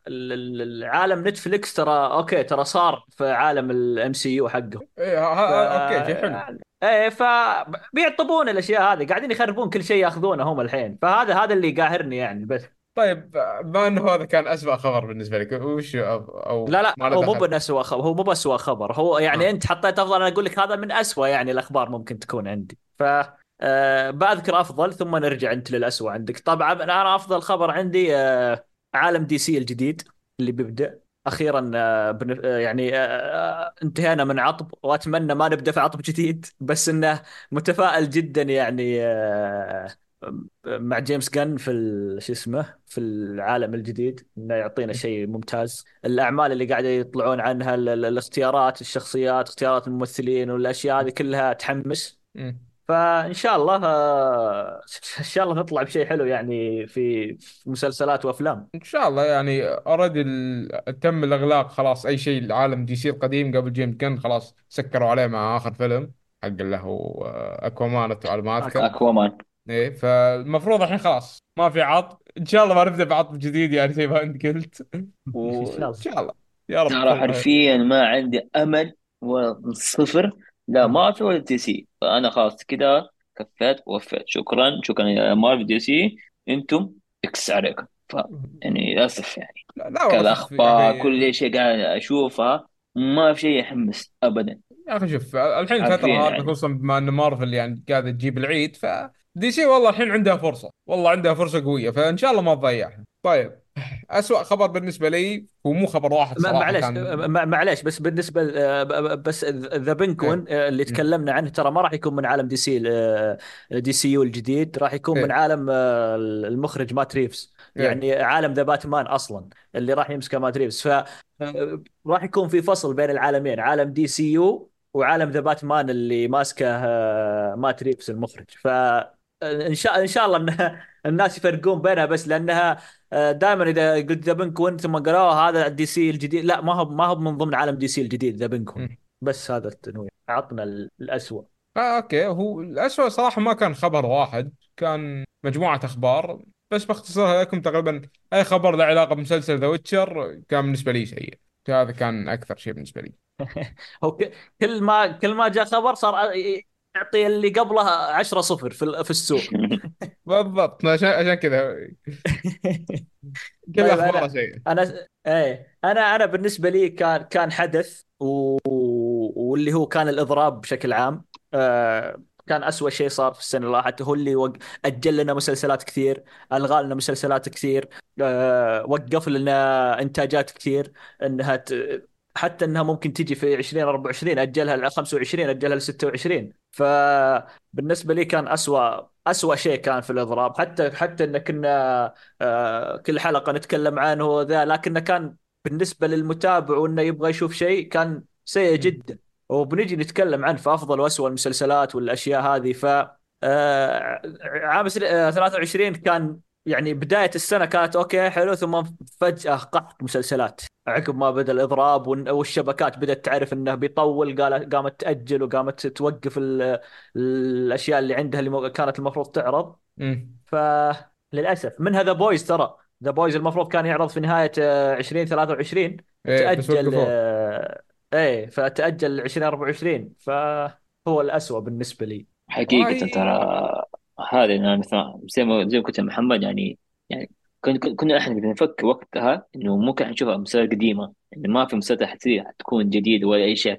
العالم نتفلكس ترى اوكي، ترى صار في عالم الMCU حقهم. إيه أوكي، شيء حلو. ايه، فبيعطبون الاشياء هذه، قاعدين يخربون كل شيء ياخذونه هم الحين، فهذا اللي قاهرني يعني. بس طيب، بما انه هذا كان اسوء خبر بالنسبه لك، وش او لا ما له هو مو دخل؟ بأسوأ خبر، هو مو بأسوأ خبر، هو يعني آه. انت حطيت افضل، انا اقول لك هذا من أسوأ يعني الاخبار ممكن تكون عندي. ف بذكر افضل ثم نرجع انت للأسوأ عندك. طبعا انا افضل خبر عندي عالم DC الجديد اللي بيبدأ اخيرا. يعني انتهينا من عطب، واتمنى ما نبدا في عطب جديد، بس انه متفائل جدا يعني مع جيمس جان في شو اسمه، في العالم الجديد، انه يعطينا شيء ممتاز. الاعمال اللي قاعده يطلعون عنها، الاختيارات، الشخصيات، اختيارات الممثلين، والاشياء هذه كلها تحمس. فان شاء الله ان شاء الله نطلع بشيء حلو يعني في مسلسلات وافلام. ان شاء الله. يعني اوريدي تم الاغلاق خلاص اي شيء العالم DC القديم قبل جيمس جان، خلاص سكروا عليه مع اخر فيلم حق اللي هو اكوامان على ما اذكر. أكوامان. ايه، فالمفروض الحين خلاص ما في عطب، ان شاء الله ما نبدا بعطب جديد يعني زي ما انت قلت. ان شاء وان الله. شاء الله يا رب ترى تكون خير. حرفيا ما عندي امل صفر، لا مارفل ولا DC. فانا خلاص كده كفيت ووفيت، شكرا يا مارفل DC، انتم اكس عليكم. ف يعني للاسف يعني لا والله شوف، كالاخبار يعني كل شيء قاعد اشوفها ما في شيء يحمس ابدا يا اخي، شوف الحين الفترة حرفيا هذه يعني. خصوصا بما ان مارفل يعني قاعدة تجيب العيد، ف DC والله الحين عندها فرصة، والله عندها فرصة قوية، فان شاء الله ما تضيعها. طيب، أسوأ خبر بالنسبة لي ومو خبر واحد صراحة معليش كان. معليش، بس بالنسبة بس ذا بنكون إيه. اللي مم. تكلمنا عنه ترى ما راح يكون من عالم DCU الجديد، راح يكون من إيه. عالم المخرج مات ريفز، إيه. يعني عالم ذا باتمان اصلا اللي راح يمسكه مات ريفز. ف راح يكون في فصل بين العالمين، عالم DCU وعالم ذا باتمان اللي ماسكه مات ريفز المخرج. ف ان شاء الله ان الناس يفرقون بينها، بس لانها دائما اذا قلت ذا بنكون ثم قالوا هذا DC الجديد، لا ما هو من ضمن عالم DC الجديد ذا بنكون، مم. بس هذا التنويع عطنا الأسوأ. اوكي، هو الأسوأ صراحة ما كان خبر واحد، كان مجموعة اخبار، بس باختصارها لكم تقريبا اي خبر له علاقة بمسلسل ذا ويتشر كان بالنسبة لي سيء. هذا كان اكثر شيء بالنسبة لي. هو كل ما جاء خبر صار يعطي اللي قبله 10-0 في السوق. بالضبط، عشان كذا كل طيب اخباره سيئة. انا بالنسبه لي كان حدث واللي هو كان الاضراب بشكل عام. كان أسوأ شيء صار في السنه اللي راحت، هو اللي اجل لنا مسلسلات كثير، الغى لنا مسلسلات كثير، وقف لنا انتاجات كثير، انها حتى انها ممكن تجي في 2024 اجلها ل 25، اجلها ل 26. فبالنسبه لي كان أسوأ شيء كان في الاضراب، حتى ان كنا كل حلقه نتكلم عنه ذا، لكنه كان بالنسبه للمتابع وانه يبغى يشوف شيء كان سيء جدا، وبنجي نتكلم عنه في افضل واسوأ المسلسلات والاشياء هذه. ف عام 23 كان يعني بداية السنة كانت أوكي حلو، ثم فجأة قحط مسلسلات عقب ما بدأ الإضراب، والشبكات بدأت تعرف أنه بيطول، قامت تأجل وقامت توقف الأشياء اللي عندها اللي كانت المفروض تعرض. فللأسف من هذا بويز، ترى ذا بويز المفروض كان يعرض في نهاية 2023، إيه، بس تأجل. ايه فتأجل 2024، فهو الأسوأ بالنسبة لي. حقيقة والله. ترى هذا أنا مثلا زي ما قلت يا محمد، يعني كنا احنا بنفكر وقتها انه ممكن حنشوفها مسلسلات قديمه، يعني ما في مسلسلات حتكون جديد ولا اي شيء،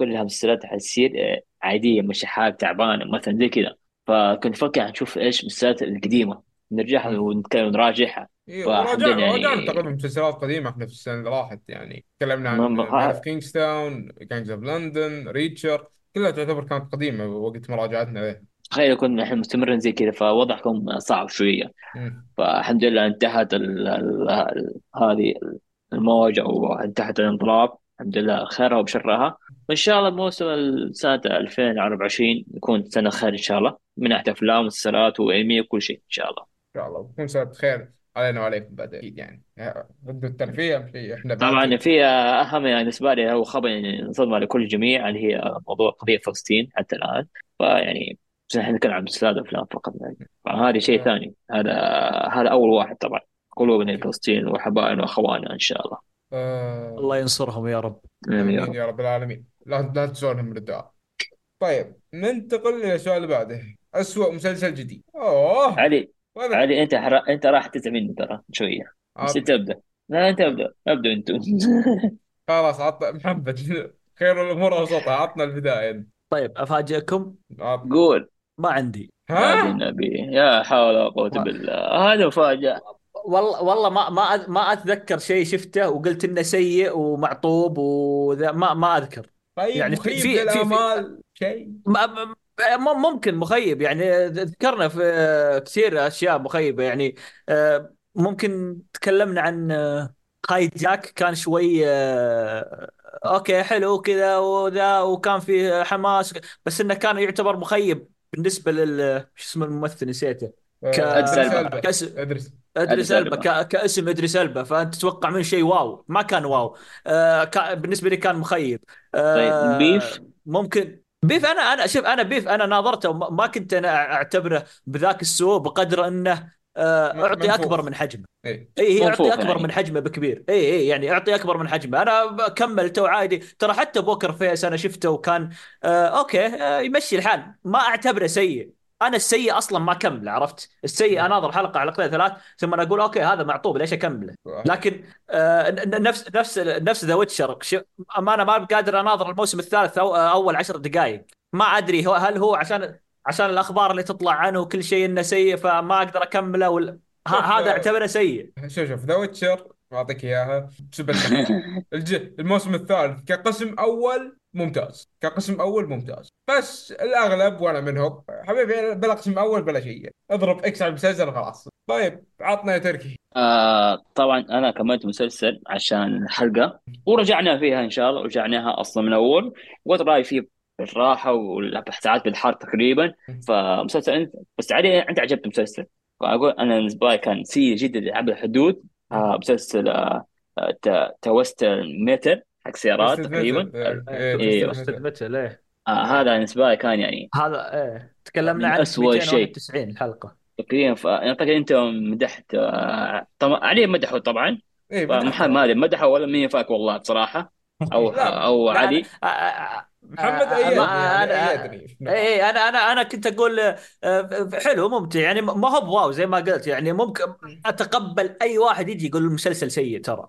كلها مسلسلات حتصير عاديه، مشاحات تعبانه مثلا زي كذا. فكنت افكر حنشوف ايش المسلسلات القديمه نرجعها مم. ونتكلم ونراجعها. فحمدنا راجعنا يعني تقريبا مسلسلات قديمة احنا في السنة اللي راحت، يعني تكلمنا عن مان اوف كينغستاون، جانجز اوف لندن، ريتشر، كلها تعتبر كانت قديمة وقت مراجعتنا لها. تخيل كنا احنا مستمرين زي كذا، فوضع كان صعب شوية. فالحمد لله انتهت هذه المواجع وانتهت الانضراب، الحمد لله خيرها وبشرها. وان شاء الله موسم سنة 2024 يكون سنة خير ان شاء الله، من ناحية افلام ومسلسلات وانمي وكل شيء ان شاء الله. ان شاء الله وتكون سنة خير علينا وعليكم بعد اكيد، يعني ضد الترفيه في احنا طبعا. بعد في اهم يعني بالنسبه لي هو خبر يعني صدمه لكل الجميع، اللي هي موضوع قضيه فلسطين حتى الان. فيعني احنا نتكلم عن مسلسلات افلام فقط، يعني هذا شيء ثاني، هذا اول واحد طبعا. قلوبنا لفلسطين وحبايبنا واخواننا ان شاء الله. الله ينصرهم يا رب، امين يا رب، يا رب العالمين. لا تزورهم من الدعاء. طيب ننتقل للسؤال اللي بعده، اسوأ مسلسل جديد. علي انت راح تزعل مني ترى شويه، بس تبدا. لا انت ابدا انت خلاص عطنا محمد، خير الامور وسطها، عطنا البدايه. طيب افاجئكم، قول ما عندي. يا نبي يا حول ولا قوه بالله، هذا مفاجاه والله ما اتذكر شيء شفته وقلت انه سيء ومعطوب وذا، ما اذكر. طيب يعني في الامال شيء ممكن مخيب، يعني ذكرنا في كثير أشياء مخيبة. يعني ممكن تكلمنا عن هايجاك، كان شوي أوكي حلو كذا وذا، وكان فيه حماس، بس إنه كان يعتبر مخيب بالنسبة شو اسمه الممثل نسيته، إدريس ألبا، كاسم إدريس ألبا. فأنت تتوقع من شيء واو، ما كان واو. بالنسبة لي كان مخيب. طيب بيف، ممكن بيف. انا شوف، انا بيف انا ناظرته ما كنت انا اعتبره بذاك السوء، بقدر انه اعطي اكبر من حجمه. اي هي اعطي اكبر من حجمه بكبير. اي يعني اعطي اكبر من حجمه. انا كملته عادي ترى. حتى بوكر فيس انا شفته وكان اوكي، يمشي الحال، ما اعتبره سيء. انا السيء اصلا ما كمله، عرفت؟ السيء اناظر حلقه على الاقل 3 ثم أنا اقول اوكي هذا معطوب ليش اكمله. لكن نفس ذا ويتشر، امانه ما بقادر اناظر الموسم الثالث او اول 10 دقائق. ما ادري هل هو عشان الاخبار اللي تطلع عنه وكل شيء انه سيء فما اقدر اكمله، ولا هذا اعتبره سيء. شوف ذا ويتشر بعطيك اياها الموسم الثالث كقسم اول ممتاز، بس الاغلب وانا منهم حبيبي بلا قسم اول بلا شيء، اضرب اكس على المسلسل خلاص. طيب عطنا يا تركي. طبعا انا كملت مسلسل عشان حلقه ورجعنا فيها ان شاء الله، رجعناها اصلا من اول وقلت رايي فيه بالراحه والبحثات بالحار تقريبا. فمسلسل انت بس علي انت عجبت المسلسل، فاقول انا بالنسبه كان سيء جدا عبر الحدود. مسلسل توست ميتر حق سيارات تقريبا. هذا بالنسبه لي كان يعني هذا تكلمنا عن 290 الحلقه تقريبا. فاعطيك انت مدحت طبعا عليه، مدحه طبعا محمد، ما مدحه ولا مين فاك والله بصراحه، او علي محمد انا كنت اقول حلو ممتع، يعني ما هو واو زي ما قلت. يعني ممكن اتقبل اي واحد يجي يقول المسلسل سيء ترى،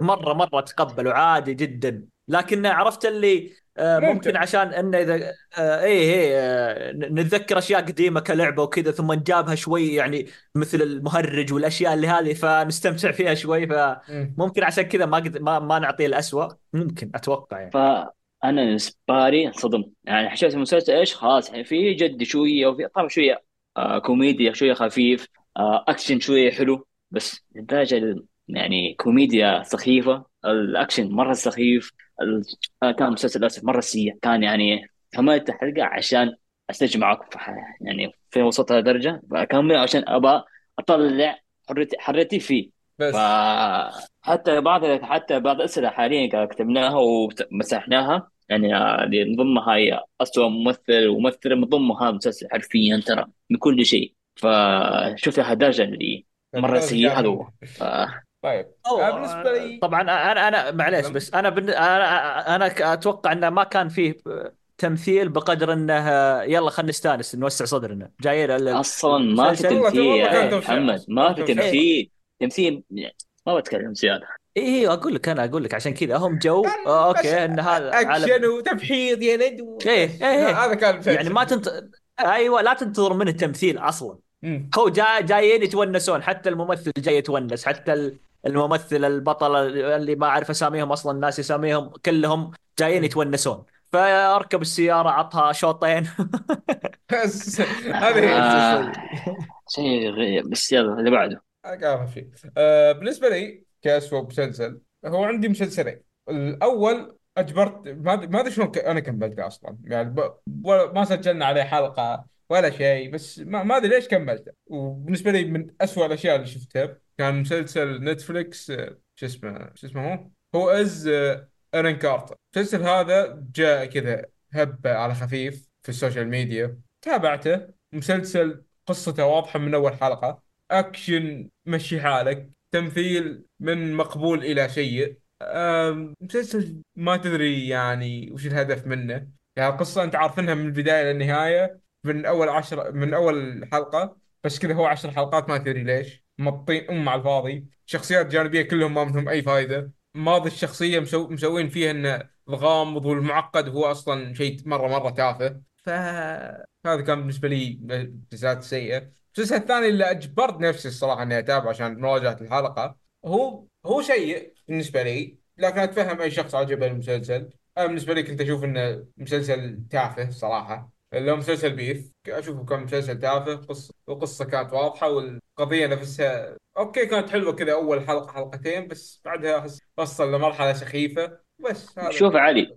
مرة تقبله عادي جدا. لكن عرفت اللي ممكن عشان انه اذا نتذكر اشياء قديمه كلعبه وكذا، ثم نجابها شوي يعني مثل المهرج والاشياء اللي هذه فنستمتع فيها شوي. فممكن عشان كذا ما نعطيه الأسوأ، ممكن اتوقع يعني. فانا سباري انصدمت، يعني حسيت المسلسل ايش خلاص يعني فيه جد شويه، وفي طبعا شويه كوميديا، شويه خفيف، اكشن شويه حلو، بس الدرجه يعني كوميديا سخيفة، الأكشن مرة سخيف. كان مسلسل للأسف مرة سيء. كان يعني حملت الحلقة عشان أستجمع معكم يعني في وسطها درجة، فأكمل عشان أبى أطلع حريتي فيه. بس حتى بعض الأسئلة حاليا كتبناها ومسحناها، يعني اللي نضمها هي أسوأ ممثل وممثلة، نضمها مسلسل حرفيا ترى من كل شيء. فشوف لها درجة اللي مرة سيء هذا. طيب بالنسبه لي طبعا انا معليش، لم- بس انا اتوقع انه ما كان فيه تمثيل بقدر انه يلا خلينا نستانس نوسع صدرنا جايين اصلا ما في المسلسل. والله تمثيل والله يا كان اخي توشيخ، محمد، ما كان في توشيخ ايه تمثيل ما بتكلم زياده. ايه اقول لك عشان كذا هم جو كان، بس اوكي ان هذا اكشن عالم وتفحيط يلد ايه ايه ايه هذا كان يعني ما المسلسل. تنت... ايوه لا تنتظر منه التمثيل اصلا، امم هو جايين يتونسون، حتى الممثل جاي يتونس، حتى الممثل البطل اللي ما اعرف اساميهم اصلا، الناس يسميهم كلهم جايين يتونسون، فاركب السياره عطها شوطين بس هذه هي آه السلسله شيء غريب، بس يلا اللي بعده. كان في بالنسبه لي كأسوأ مسلسل، هو عندي مسلسلين. الاول اجبرت، ما ادري شلون انا كملته اصلا، يعني ما سجلنا عليه حلقه ولا شيء، بس ما ادري ليش كملته. وبالنسبه لي من أسوأ الاشياء اللي شفتها كان مسلسل نتفليكس، شو اسمه هو از ايرن كارتر. المسلسل هذا جاء كذا هبه على خفيف في السوشيال ميديا، تابعته. مسلسل قصته واضحه من اول حلقه، اكشن مشي حالك، تمثيل من مقبول إلى سيء. مسلسل ما تدري يعني وش الهدف منه، يعني القصة أنت عارفينها من البداية للنهاية، من أول حلقة، بس كذا هو 10 حلقات ما تدري ليش مطين على الفاضي. شخصيات جانبية كلهم ما منهم أي فائدة، ماضي الشخصية مسوين فيها إنه ضغام والمعقد، وهو أصلا شيء مرة تافه. فهذا كان بالنسبة لي مسلسلات سيئة. الجزء الثاني اللي أجبرت نفسي الصراحة إني أتابعه عشان مراجعة الحلقة، هو سيء بالنسبة لي، لكن أتفهم أي شخص عجبه المسلسل. أنا بالنسبة لي كنت أشوف إنه مسلسل تافه صراحة، اللي هو مسلسل بيف، أشوفه كان مسلسل تافه. القصة كانت واضحة، والقضية نفسها أوكي كانت حلوة كذا أول حلقة حلقتين، بس بعدها وصل لمرحلة سخيفة. بس هذا شوف كان علي،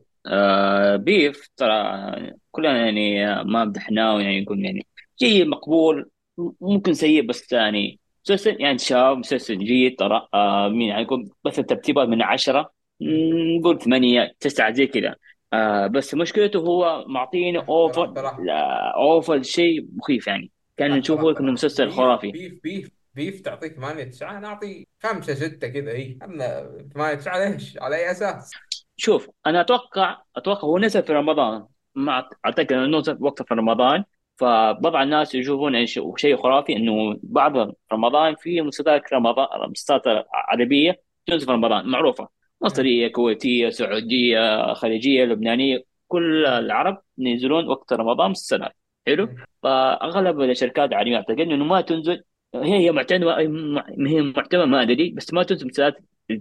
بيف ترى كلنا يعني ما مدحناه، يعني نقول يعني شيء مقبول، ممكن سيء بس ثاني مسلسل يعني شاب مسلسل جيد ترى. مين يعني يكون بس الترتيبات من 10 نقول 8 9 زي كذا. بس مشكلته هو معطينا لحظة اوفر، لحظة لحظة لا اوفر شيء مخيف، يعني كان لحظة نشوفه لحظة انه لحظة. مسلسل بيف خرافي. بيف بيف بيف تعطي 8 9، أنا أعطي 5 6 كذا. إيه أنا 8 9 ليش؟ على أي أساس؟ شوف انا اتوقع هو نزل في رمضان، ما اعتقد انه نزل وقت في رمضان، فبعض الناس يشوفون إيش شيء خرافي انه بعد رمضان في مسلسلات رمضان، مسلسلات عربيه تنزل في رمضان معروفه، مم. مصريه كويتيه سعوديه خليجيه لبنانيه، كل العرب ينزلون وقت رمضان مسلسلات حلو. مم. فاغلب الشركات العربيه اعتقد انه ما تنزل، هي معتمه ما ادري، بس ما تنزل مسلسلات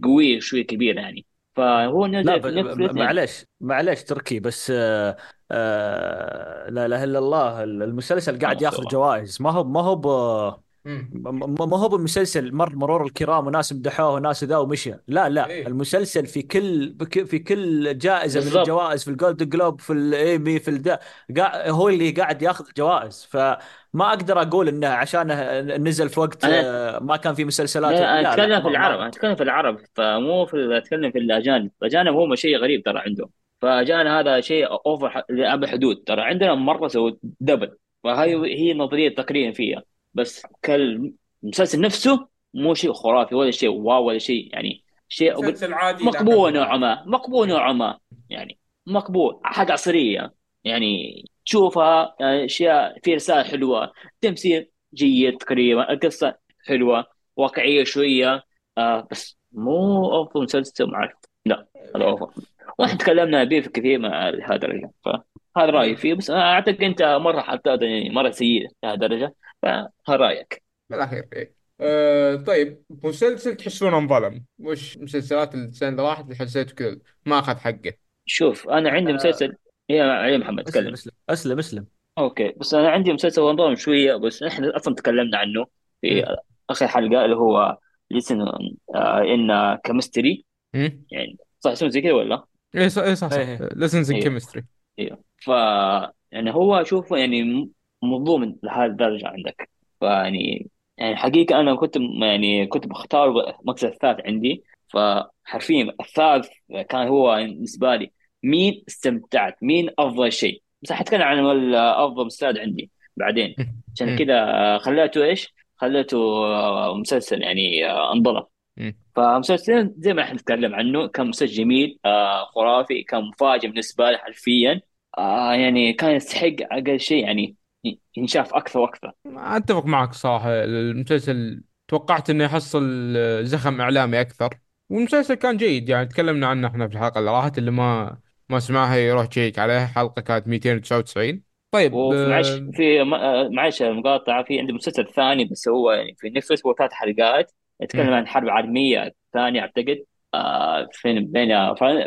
قويه شويه كبيره يعني. فهو لا نزل في نتفلكس يعني معليش تركي بس لا اله الا الله، المسلسل قاعد ما شاء ياخذ الله. جوائز، مم. ما هو بمسلسل مرور الكرام وناس مدحوه وناس ذا ومشى. لا، إيه المسلسل في كل جائزة من بالضبط الجوائز، في الجولد جلوب، في الايمي، في الدا، هو اللي قاعد ياخذ جوائز، فما اقدر اقول انه عشان نزل في وقت انا ما كان في مسلسلات. لا، انا لا، اتكلم في ما العرب، انا اتكلم في العرب، فمو اتكلم في الاجانب. الاجانب هم شيء غريب ترى عندهم، فاجان هذا شيء اوفر لأبعد حدود ترى. عندنا مره سووا دبل، وهي هي نظريه تقريبا فيها، بس كالمسلسل نفسه مو شيء خرافي ولا شيء واو ولا شيء، يعني شيء أقول مسلسل عادي لكن مقبول نوعا ما، مقبول نوعا ما يعني، مقبول حاجة عصرية يعني تشوفها، أشياء في رسالة حلوة، تمثيل جيد تقريبا، القصة حلوة واقعية شوية. بس مو أوفر مسلسل معك، لا هذا أوفر. واحد تكلمنا به في كثير مع هذا الرجل، فهذا رأيي فيه. بس أنا أعتقد أنت مرة حتى يعني مرة سيئة لهذا الرجل، فهذا رأيك. بالأخير إيه. طيب مسلسل تحسونه انظلم، وش مسلسلات السنة اللي راحت اللي حسيته كذا ما أخذ حقه؟ شوف أنا عندي آه، مسلسل يا محمد اسلم تكلم. اسلم اسلم اسلم اوكي بس انا عندي مسلسل ونظام شويه، بس احنا اصلا تكلمنا عنه في مم. اخر حلقه، اللي هو لسن ان كمستري، مم. يعني صح اسمه زي كده ولا إيه صح إيه صح. ايه lessons in ايوه chemistry. ايوه. ف يعني هو شوف يعني مظلوم لهذه الدرجه عندك، فيعني يعني حقيقه انا كنت بختار مكسب الثالث عندي، فحرفيا الثالث كان هو بالنسبه لي مين استمتعت، مين افضل شيء. بس حتكلم عن افضل مسلسل عندي بعدين، عشان مم. كذا خليته مسلسل يعني انظلم. مم. فمسلسل زي ما احنا نتكلم عنه كان مسلسل جميل، خرافي، كان مفاجئ بالنسبة لي حرفيا، يعني كان يستحق أقل شيء يعني ينشاف أكثر وأكثر. أتفق معك صراحة، المسلسل توقعت إنه يحصل زخم إعلامي أكثر، والمسلسل كان جيد يعني. تكلمنا عنه احنا في الحلقة اللي راحت، اللي ما سمعها يروح تشيك عليها، حلقة كانت 299. طيب وفي معلش مقاطعة، في عندي مسلسل ثاني بس هو يعني في نتفلكس، هو 3 حلقات، يتكلم مم. عن الحرب العالمية الثانية أعتقد، فين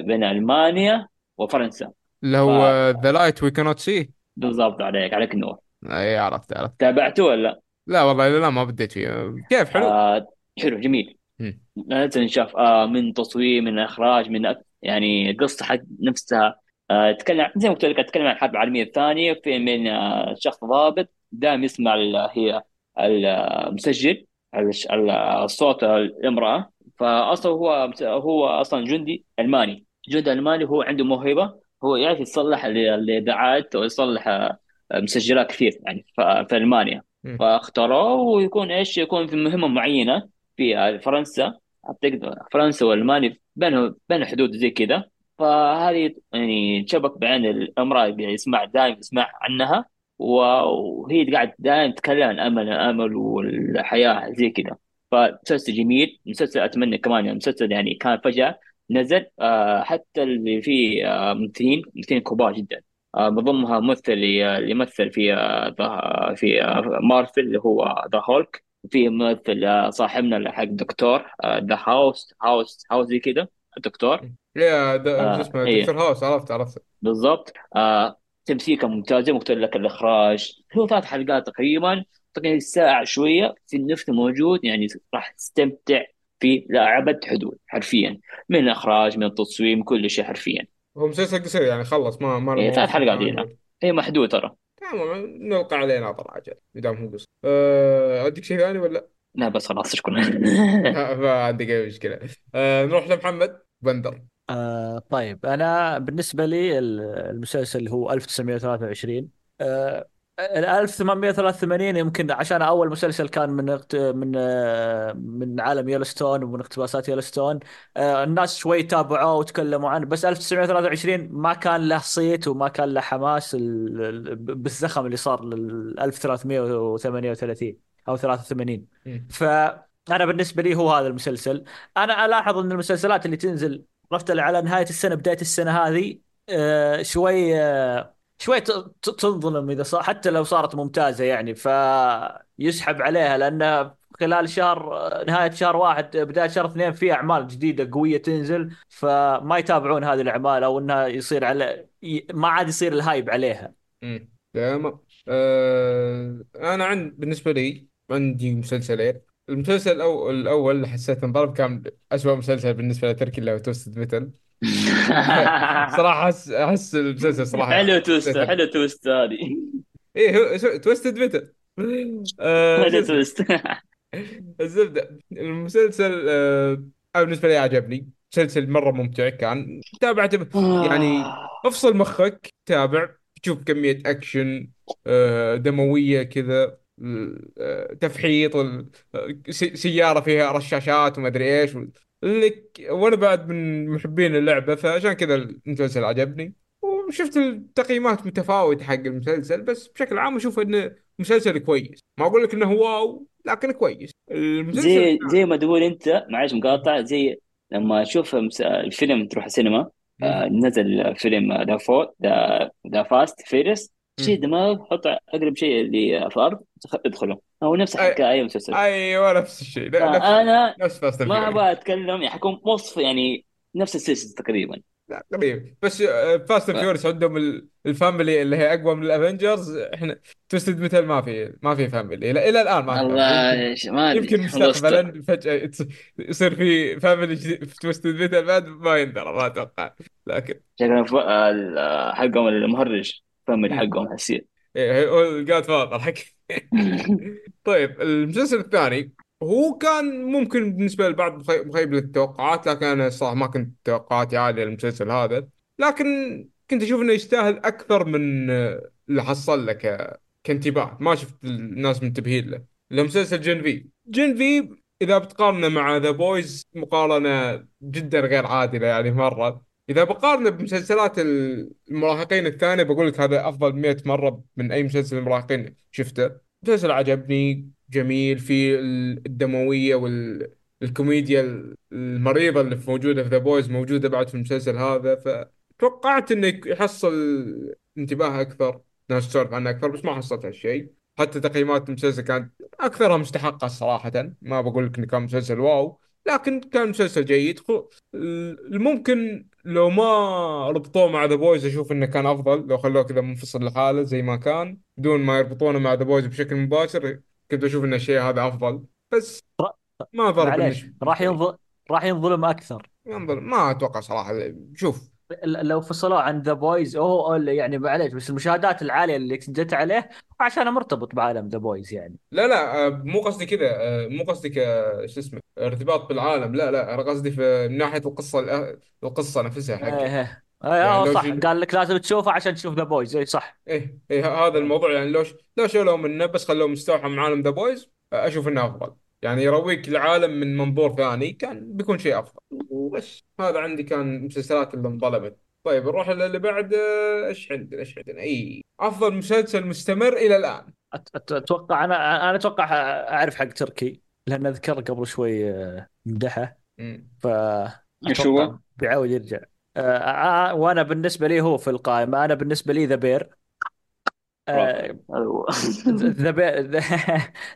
بين ألمانيا وفرنسا، اللي ف... هو The Light We Cannot See. بالضبط، عليك النور. اي عرفت. تابعته ولا لا؟ والله لا، ما بديت فيه. كيف؟ حلو. حلو جميل. لازم نشاف، من تصوير، من اخراج، من يعني قصة حق نفسها. تتكلم زي ما قلت لك، تتكلم عن الحرب العالمية الثانية، في من شخص ضابط دائما يسمع هي المسجل الصوت الامرأة، فاصلا هو اصلا جندي الماني، هو عنده موهبة، هو يعرف يصلح الإذاعات ويصلح مسجلات كثير يعني في ألمانيا، فاختاروه ويكون يكون في مهمة معينة في فرنسا، أعتقد فرنسا والألمانيا بين حدود زي كذا. فهذه يعني تشبك بعين الأمراء، يسمع دائم يسمع عنها، وهي قاعد دائم تتكلم عن الأمل والحياة زي كذا. فمسلسل جميل، مسلسل أتمنى كمان، مسلسل يعني كان فجأة نزل، حتى اللي فيه ممثلين كبار جدا، من ضمنها ممثل اللي يمثل في مارفل اللي هو ذا هولك، وفي ممثل صاحبنا حق دكتور ذا هاوس زي كده، الدكتور دكتور هاوس. عرفت بالضبط. تمثيل كان ممتاز، مقتل لك الإخراج. هو 3 حلقات تقريبا ساعة شوية، في النفس موجود يعني، راح تستمتع في لا عبد حدود حرفيا، من اخراج، من تصوير، كل شيء حرفيا. هو مسلسل قصير يعني، خلص ما 3 حلقات دينا، هي محدود ترى. تمام، نلقى عليه ناظر عاجل بدام هو قصير. عندك شيء ثاني ولا لا؟ بس خلاص شكرا. ما عندي اي مشكله. نروح لمحمد بندر. طيب، انا بالنسبه لي المسلسل اللي هو 1923، 1883 يمكن، عشان أول مسلسل كان من عالم يلوستون ومن اقتباسات يلوستون، الناس شوي تابعوه وتكلموا عنه، بس 1923 ما كان له صيت وما كان له حماس بالزخم اللي صار لل 1338 أو 83. فأنا بالنسبة لي هو هذا المسلسل. أنا ألاحظ أن المسلسلات اللي تنزل رفتها على نهاية السنة بداية السنة هذه شوي شوي تنظلم، إذا صار حتى لو صارت ممتازة يعني، فيسحب عليها، لأن خلال شهر، نهاية شهر 1 بداية شهر 2 في أعمال جديدة قوية تنزل، فما يتابعون هذه الأعمال، أو أنها يصير على ما عاد يصير الهايب عليها. تمام. أنا بالنسبة لي عندي مسلسلين. المسلسل الأول اللي حسيت انضرب، كان أسوأ مسلسل بالنسبة لتركي، اللي هو توستد ميتل. صراحة أحس المسلسل صراحة حلو توست هذه. إيه توستد ميتل. حلو توست. الزبدة المسلسل بالنسبة لي عجبني، مسلسل مرة ممتع، كان تابعته يعني أفصل مخك، تابع تشوف كمية أكشن دموية كذا، تفحيط، سيارة فيها رشاشات وما أدري إيش لك، وانا بعد من محبين اللعبه، فعشان كذا المسلسل عجبني. وشفت التقييمات متفاوت حق المسلسل، بس بشكل عام اشوف انه مسلسل كويس، ما اقول لك انه واو، لكن كويس المسلسل. زي ما تقول انت، معلش مقاطع، زي لما اشوف الفيلم تروح السينما، نزل فيلم ذا فاست فيرس، شيء دماغ، حط اقرب شيء اللي في الارض ادخله، هو نفس حكايه اي مسلسل. ايوه نفس الشيء. انا نفس ما ابغى اتكلم يعني، حكون وصف يعني نفس السلسله تقريبا. لا تقريبا، بس فاست فيورس عندهم الفاميلي اللي هي اقوى من الافنجرز، احنا توستد مثل ما في فاميلي الى الان، ما يمكن مستقبلا فجاه يصير في فاميلي في توستد مثل، بعد ما يندرى، ما اتوقع، لكن حقهم المهرج فاميلي حقهم حسين، ايه قاعد فاضل حق. طيب المسلسل الثاني هو كان ممكن بالنسبة لبعض مخيب للتوقعات، لكن أنا صراحة ما كنت توقعاتي عالية للمسلسل هذا، لكن كنت أشوف إنه يستاهل أكثر من اللي حصل لك كانتباه، ما شفت الناس منتبهين له. المسلسل جين في إذا بتقارنه مع ذا بويز مقارنة جدا غير عادلة يعني مرة. إذا بقارنه بمسلسلات المراهقين الثانية بقولك هذا أفضل 100 مرة من أي مسلسل المراهقين شفته. مسلسل عجبني، جميل، في الدموية والكوميديا المريضة اللي موجودة في ذا بويز موجودة بعد في المسلسل هذا، فتوقعت إنه يحصل انتباه أكثر، ناس تعرف عنه أكثر، بس ما حصلت هالشيء. حتى تقييمات المسلسل كانت أكثرها مستحقة صراحة، ما بقول لك إنه كان مسلسل واو، لكن كان مسلسل جيد. ممكن لو ما ربطوه مع ذا بويز أشوف إنه كان أفضل، لو خلوه كذا منفصل لحاله زي ما كان بدون ما يربطونه مع ذا بويز بشكل مباشر كنت أشوف إن الشيء هذا أفضل، بس ما ضرب معليش راح ينظلم أكثر، ما أتوقع صراحة. شوف لو فصلوه عن ذا بويز يعني معليش، بس المشاهدات العالية اللي جت عليه عشان مرتبط بعالم ذا بويز يعني. لا مو قصدي كذا، مو قصدي شو اسمه ارتباط بالعالم، لا انا قصدي من ناحية القصة نفسها حقه. يعني صح، قال لك لازم تشوفه عشان تشوف ذا بويز. صح، هذا الموضوع يعني. لو شالوه منه بس خلوه مستوحى من عالم ذا بويز اشوف انه افضل، يعني يرويك العالم من منظور ثاني كان بيكون شيء افضل. وبس هذا عندي كان مسلسلات اللي انظلمت. طيب نروح اللي بعد. ايش عندنا افضل مسلسل مستمر الى الان. اتوقع انا اتوقع اعرف حق تركي لان اذكر قبل شوي مدحه، ف اشوفه بيعاود يرجع. وانا بالنسبه لي هو في القائمه، انا بالنسبه لي ذا بير.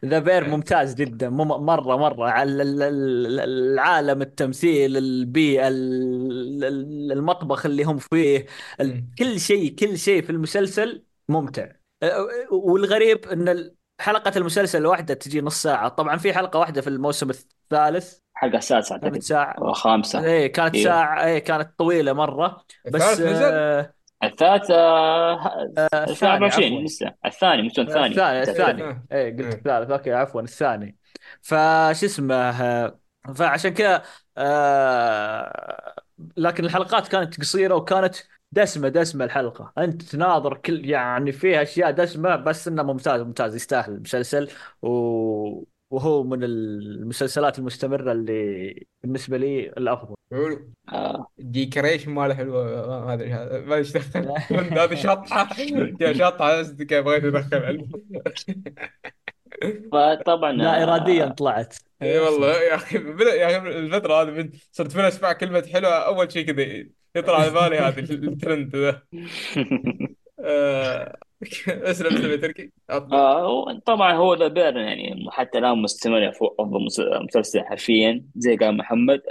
ذا بير ممتاز جدا، مرة على العالم، التمثيل، البيئة، المطبخ اللي هم فيه، كل شيء في المسلسل ممتع. والغريب ان حلقة المسلسل الواحدة تجي نص ساعة، طبعا في حلقة واحدة في الموسم الثالث حلقة ساعة ايه كانت ساعة، ايه كانت طويلة مرة. بس الثالث الثاني. فش اسمه، فعشان كذا لكن الحلقات كانت قصيرة وكانت دسمة الحلقة، أنت تناظر كل يعني فيها أشياء دسمة، بس إنه ممتاز يستاهل المسلسل، وهو من المسلسلات المستمرة اللي بالنسبة لي الأفضل. ديكوريشن ماله حلو، ما ادري هذا ما يشتغل، هذا شطحه كيف بغيت ادخل. فطبعا لا اراديا طلعت. اي والله يا اخي، الفتره هذه صرت فينا اسمع كلمه حلوه اول شيء كذا يطلع على بالي هذا الترند ذا. اسلم تركي. طبعا هو ذا بير يعني حتى الان مستمر فوق افضل مسلسل حرفيا زي قال محمد.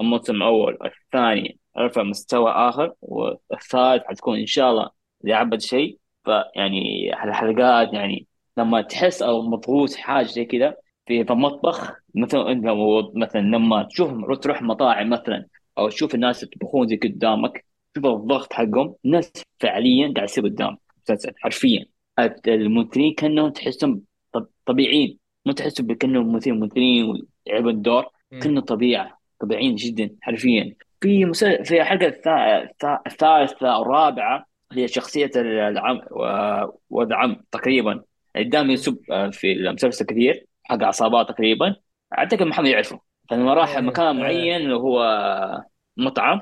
الموسم الأول الثاني رفع مستوى آخر، والثالث حتكون إن شاء الله لعبة شيء. فيعني الحلقات يعني لما تحس أو مضغوط حاجة زي كذا في المطبخ، مثلا لما تشوفهم تروح مطاعم مثلا أو تشوف الناس يطبخون زي قدامك، تشوف الضغط حقهم، ناس فعليا قاعد يصير قدام مسلسل حرفيا. الممثلين كانوا تحسهم طبيعيين، ما تحسهم بكأنهم ممثلين ويلعبوا الدور، كأنه طبيعيين جدا حرفيا. في حلقة الثالثة والرابعة هي شخصية العم وولد عم تقريبا قدام يسب في المسلسل كثير حق عصابات تقريبا، أعتقد محمد يعرفه. فلما راح مكان معين اللي هو مطعم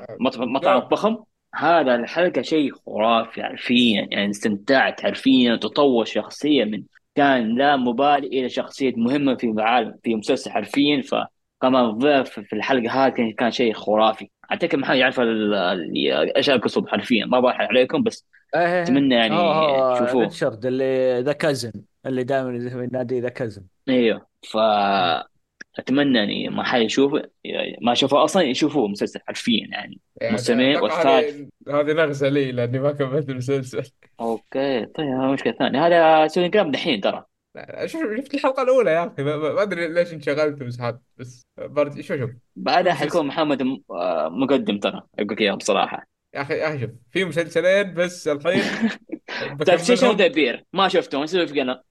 فخم، هذا الحلقة شيء خرافي حرفيا، يعني استمتعت حرفيا. تطور شخصية من كان لا مبالي إلى شخصية مهمة في العالم في مسلسل حرفيا. ف كمان الضيف في الحلقة هذه كان شيء خرافي. أعتقد محمد يعرف الأشياء القصود حرفيا، ما بحث عليكم بس أتمنى يعني تشوفوه. ريتشارد اللي ذا كازن، اللي دائما ينادي ذا كازن. أيوه، فأتمنى يعني ما حد يشوفه، ما شوفه أصلا، يشوفوه مسلسل حرفيا يعني مستمر. والثالث هذه نغزة لي لأني ما كملت المسلسل. أوكي طيب، مشكلة ثانية هذا سوي كلام دحين ترى. شفت الحلقة الأولى يا أخي، ما أدري ليش انشغلت بسحاب، بس برد شوف بعدها حيكون محمد مقدم ترى، أقول لك إياها بصراحة يا أخي. شوف في مسلسلين بس الحين تفشيشهم دبير ما شفتهم نسوي في قناة.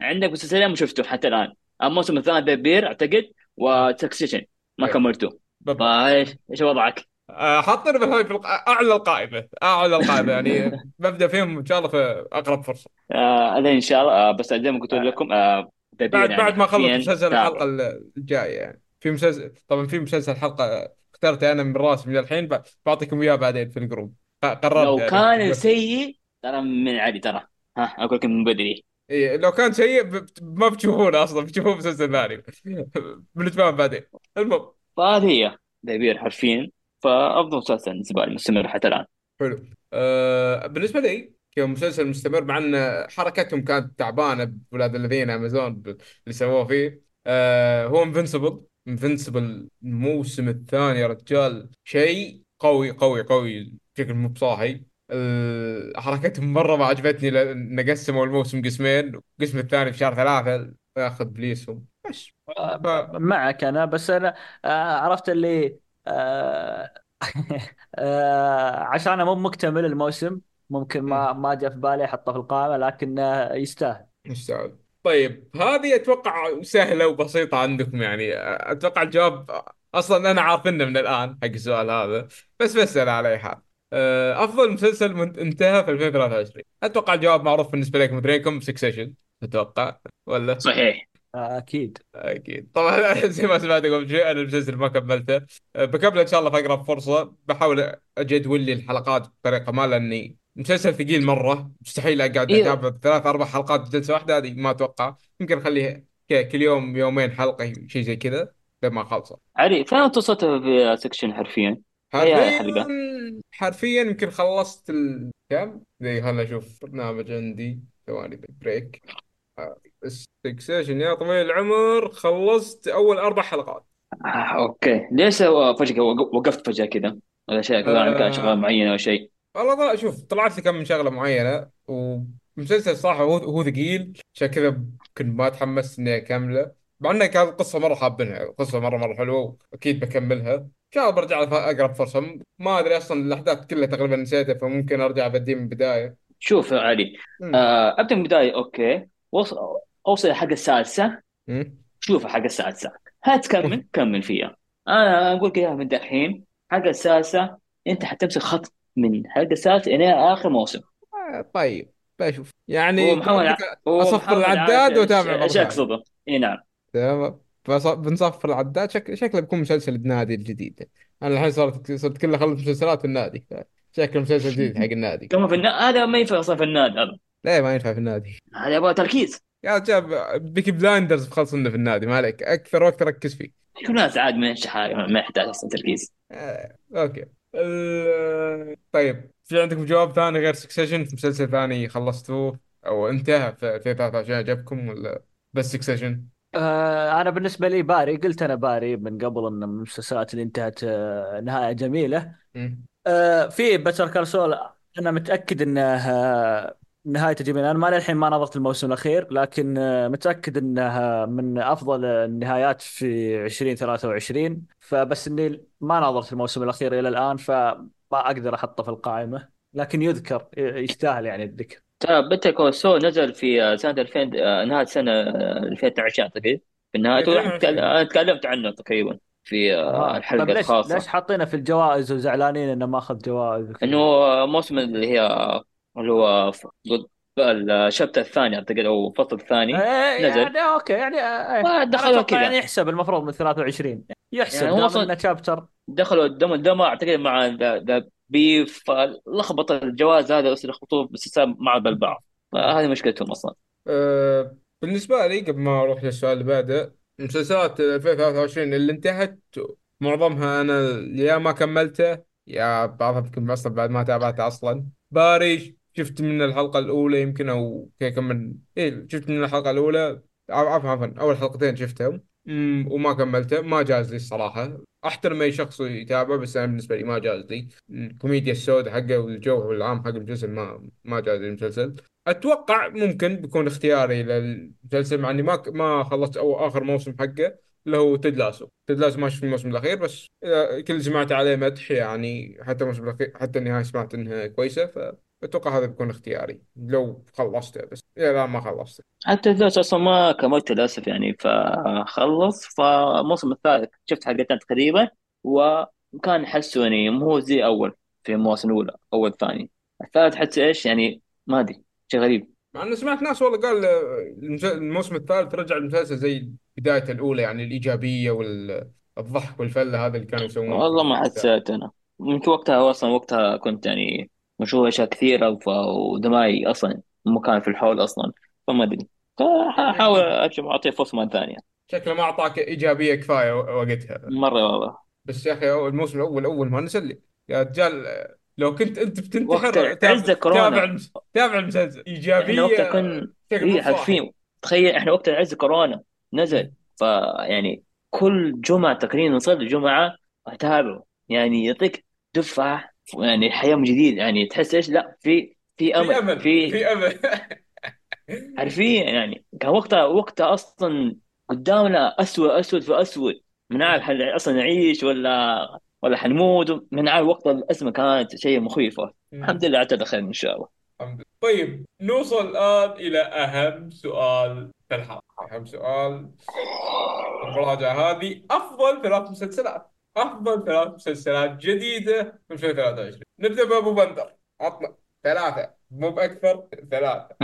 عندك مسلسلين ما شفتهم حتى الآن، الموسم الثاني دبير أعتقد وتكسيشن ما كملته. إيش وضعك؟ حاطين في أعلى القائمة يعني ببدأ فيهم إن شاء الله في أقرب فرصة. أنا إن شاء الله بس أقدم قلت لكم بعد ما خلص مسلسل الحلقه الجايه يعني. في مسلسل طبعا، في مسلسل حلقه اخترت انا من راسي من الحين، بعطيكم اياه بعدين في الجروب. قررت لو يعني كان سيء ترى من عادي ترى، ها اقول لكم من بدري إيه، لو كان سيء ما بتشوفونه اصلا، بتشوفوه مسلسل ثاني بنتفاهم بعدين. المهم فهذه هي دبير حرفين، فافضل مسلسل بالنسبه لي مستمر حتى الان. حلو. بالنسبه لي كمسلسل مستمر، مع ان حركتهم كانت تعبانه بولاد الذين امازون اللي سووه فيه، هو انفنسبل الموسم الثاني يا رجال، شيء قوي قوي قوي بشكل مو بصاحي. حركتهم مره ما عجبتني، لان قسموا الموسم قسمين، القسم الثاني في شهر 3 ياخذ بليسهم مش معك. انا بس انا عرفت اللي عشان مو مكتمل الموسم، ممكن ما جاء في بالي احطه في القائمه، لكنه يستاهل. طيب هذه اتوقع سهله وبسيطه عندكم يعني، اتوقع الجواب اصلا انا عارفينه من الان حق السؤال هذا، بس بسال على اي حال. افضل مسلسل انتهى في 2023، اتوقع الجواب معروف بالنسبه لكم مدريكم، سكسيشن اتوقع ولا؟ صحيح اكيد طبعا، زي ما سمعت قبل شوي انا المسلسل ما كملته، بكمله ان شاء الله في اقرب فرصه، بحاول اجدول لي الحلقات بطريقه ما، لاني مسلسل ثقيل مره، مستحيل اقعد اتابع 3-4 حلقات جلسه واحده، هذه ما اتوقع. يمكن اخليها كل يوم يومين حلقه شيء زي كذا لما خلصه. عري فين توصلت في سكشن حرفيا يمكن خلصت الكم زي، خلنا اشوف برنامج عندي ثواني بريك. سكسيشن يا طويل العمر خلصت اول 4 حلقات. اوكي، ليش فجأة وقفت فجأة كذا؟ ولا شيء كان شغله معينه او شيء؟ والله شوف طلعت لي كم من شغله معينه، ومسلسل صراحه هو ثقيل، عشان كذا يمكن ما تحمست اني اكمله، مع انه كانت القصه مره حابينها، قصه مره حلوه واكيد بكملها ان شاء الله. برجع اقرب فرصه، ما ادري اصلا الاحداث كلها تقريبا نسيتها، فممكن ارجع ابدي من البدايه. شوف يا علي، ابدا من البدايه. اوكي، اوصل حق السادسه، شوف حق السادسه هتكمل كمل فيها. انا اقول لك اياها من دحين، حق السادسه انت حتمسك خط من حلقة السادسة إلى آخر موسم. طيب بشوف يعني أصفر العداد وتابع أشياء أقصده. إيه نعم تمام، بنصفر العداد. شكله بيكون مسلسل النادي الجديد. أنا الحين صرت كله خلص مسلسلات النادي، شكله مسلسل جديد حق النادي. كم في هذا ما ينفع أصلا في النادي هذا. ليه ما ينفع في النادي؟ هذا يبغى تركيز يا جاب بيكي بلايندرز، بخلصنا في النادي مالك أكثر وقت ركز فيه. ناس عاد من شحاري ما يحتاج أصلا تركيز. أوكي. طيب في عندكم جواب ثاني غير سكسيشن في مسلسل ثاني خلصته او انتهى في 2023 عجبكم ولا بس سكسيشن؟ انا بالنسبه لي باري، قلت انا باري من قبل ان المسلسلات اللي انتهت نهايه جميله. في باتر كارسول انا متاكد انها نهايته جميله، انا ما للحين ما نظرت الموسم الاخير، لكن متاكد انها من افضل النهايات في 2023، فبس اني ما نظرت الموسم الاخير الى الان، فما اقدر احطه في القائمه، لكن يذكر يستاهل يعني الذكر. طيب بتكو سو نزل في سنه 2000، نهايه سنه 2019 تقريبا بالنهايه، تكلمت عنه تقريبا في الحلقه الخاصه. ليش حاطينه في الجوائز وزعلانين انه ما اخذ جوائز؟ انه موسم اللي هي اللي هو الشابتر الثاني اعتقد او الفصل الثاني نزل يعني. اوكي يعني دخلوا كذا يعني، يحسب المفروض من 23 يحسب يعني دخلنا شابتر، دخلوا الدم اعتقد مع ذا بيف، لخبط الجواز هذا اصلا خطوه بس مع البعض، هذه مشكلتهم اصلا. بالنسبه لي قبل ما اروح للسؤال اللي بعده، مسلسلات 2023 اللي انتهت معظمها انا يا ما كملته يا بعضها يمكن اصلا بعد ما تابعتها اصلا. باريش شفت من الحلقة الأولى يمكن أو كمل إيه، شفت من الحلقة الأولى عفوا أول حلقتين شفتهم وما كملته، ما جاز لي الصراحة. أحترم أي شخص يتابع، بس أنا بالنسبة لي ما جاز لي الكوميديا السوداء حقه والجو والعام حق الجزء، ما جاز لي المسلسل. أتوقع ممكن بيكون اختياري للمسلسل، مع إني ما خلصت أو آخر موسم حقه اللي هو تدلاسو ما شفت الموسم الأخير، بس كل سمعت عليه مدح يعني، حتى الموسم الأخير حتى النهاية سمعت إنها كويسة، فأتوقع هذا بيكون اختياري لو خلصته، بس لا ما خلصته. حتى دلاسو أصلا ما كملت للأسف يعني، فخلص فموسم الثالث شفت حلقتين تقريبا، وكان حسوني مو زي أول في المواسم الأولى أول ثاني الثالث، حتى إيش يعني ما أدري شيء غريب مع اني سمعت ناس والله قال الموسم الثالث رجع المسلسل زي بدايته الاولى، يعني الايجابيه والضحك والفله هذا اللي كانوا يسوونه في والله ما الموسم الثالث. حسيت أنا من وقتها، أصلا وقتها كنت يعني مشغول أشياء كثيرة ودماغي أصلا ما كان في الحول أصلا، فما أدري أحاول يعني أعطيه فرصة مرة ثانية شكله ما اعطاك ايجابيه كفايه وقتها. مرة والله بس يا اخي الموسم الاول اول ما نزل لي يا رجال، لو كنت انت وقت بتنتحر عز كورونا تابع المسلسل إحنا ايجابيه وقتها كنا بشكل مو صاحي. حاكفين، تخيل إحنا وقت عز كورونا نزل، فيعني كل جمعة تقريبا نصلي الجمعة أتابعه، يعني يعطيك دفعة يعني حياة من جديد، يعني تحس إيش لا في في أمل، امل في في امل عارفين يعني كان وقتها أصلا قدامنا أسود في أسود، من عارف هل أصلا نعيش ولا حنموت، من عارف وقت الأزمة كانت شيء مخيفة. الحمد لله اعتدى خير إن شاء الله. الحمد لله. طيب نوصل الآن إلى أهم سؤال في الحلقة، أهم سؤال في المراجعة هذه، أفضل ثلاث مسلسلات جديدة من 2023. نبدأ بأبو بندر، عطنا ثلاثة مو بأكثر، ثلاثة.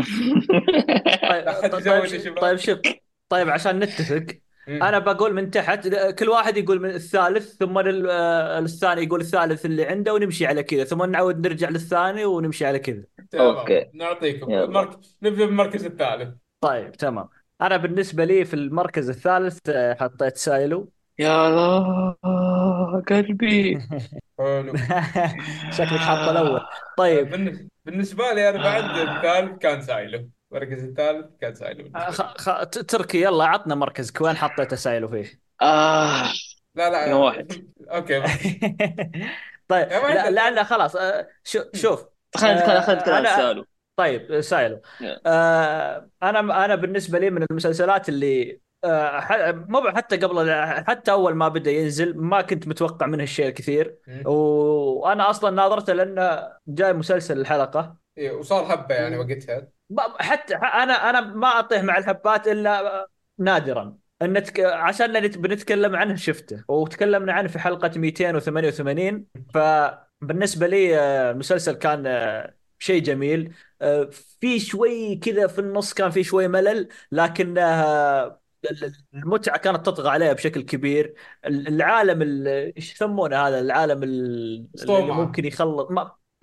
طيب عشان نتفق أنا بقول من تحت، كل واحد يقول من الثالث ثم الثاني يقول الثالث اللي عنده، ونمشي على كذا ثم نعود نرجع للثاني ونمشي على كذا. تمام أوكي. نعطيكم يلا. نبدأ بالمركز الثالث. طيب تمام، أنا بالنسبة لي في المركز الثالث حطيت سايلو. يا الله قلبي شكلك حاطه الأول. طيب بالنسبة لي أنا بعد الثالث كان سايلو، مركز الثالث كان سايلو. تركي يلا عطنا مركزك، وين حطيت سايلو فيه؟ لا واحد أوكي. طيب لا خلاص شوف خلنا سايلو. طيب سايلو أنا بالنسبة لي من المسلسلات اللي مو حتى قبل، حتى أول ما بدأ ينزل ما كنت متوقع منه الشيء الكثير، وأنا أصلا ناظرته لأنه جاي مسلسل الحلقة وصار حبة يعني وقتها، حتى أنا ما أعطيه مع الحبات إلا نادرا، عشان بنتكلم عنه شفته وتكلمنا عنه في حلقة 288. فبالنسبة لي المسلسل كان شيء جميل، في شوي كذا في النص كان في شوي ملل، لكن المتعة كانت تطغى عليها بشكل كبير. العالم ايش يسمونه هذا العالم اللي ممكن يخلط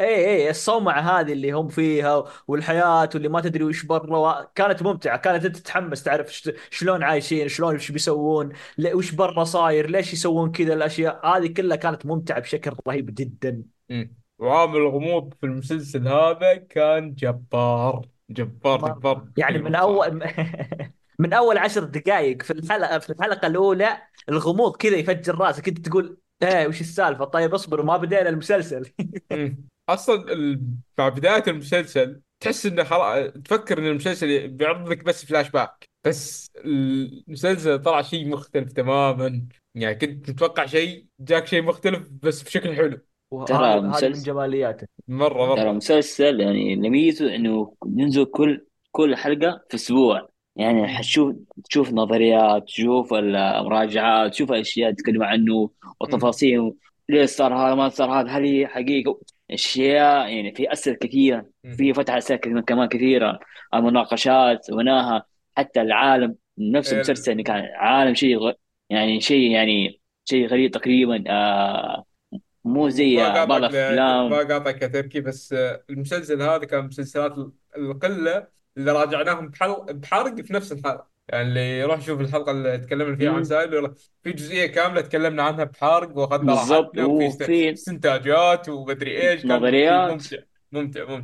اي الصومعة هذه اللي هم فيها والحياة واللي ما تدري وش برا، كانت ممتعة، كانت تتحمس تعرف شلون عايشين، شلون وش بيسوون، وش برا صاير، ليش يسوون كذا الاشياء هذه كلها، كانت ممتعة بشكل رهيب جدا. وعامل الغموض في المسلسل هذا كان جبار يعني من أول 10 دقائق في الحلقة الأولى الغموض كذا يفجر رأسك، كنت تقول وش السالفة؟ طيب أصبر ما بدأنا المسلسل. أصلا مع بداية المسلسل تحس إنه خلاص تفكر إن المسلسل بيعرض لك بس فلاش باك، بس المسلسل طلع شيء مختلف تماماً، يعني كنت متوقع شيء جاك شيء مختلف بس بشكل حلو. ترى مسلسل من جمالياته مرة. ترى مسلسل يعني نميزه إنه ينزل كل حلقة في أسبوع، يعني تشوف نظريات، تشوف المراجعات، تشوف أشياء تتكلم عنه وتفاصيل، ليش صار هذا ما صار هذا، هل هي حقيقة أشياء، يعني في أسئلة كثيرة، في فتح أسئلة كمان كثيرة، المناقشات وناها، حتى العالم نفسه المسلسل يعني كان عالم شيء غريب تقريبا، مو زي بعض الأفلام. ما قاطعك يا تركي، بس المسلسل هذا كان مسلسلات القلة اللي راجعناهم بحرق في نفس الحلقة، يعني اللي يروح يشوف الحلقة اللي تكلمنا فيها عن سايلو في جزئية كاملة تكلمنا عنها بحرق، وأخذنا راحتنا وفي استنتاجات ومدري إيش، نظريات. ممتع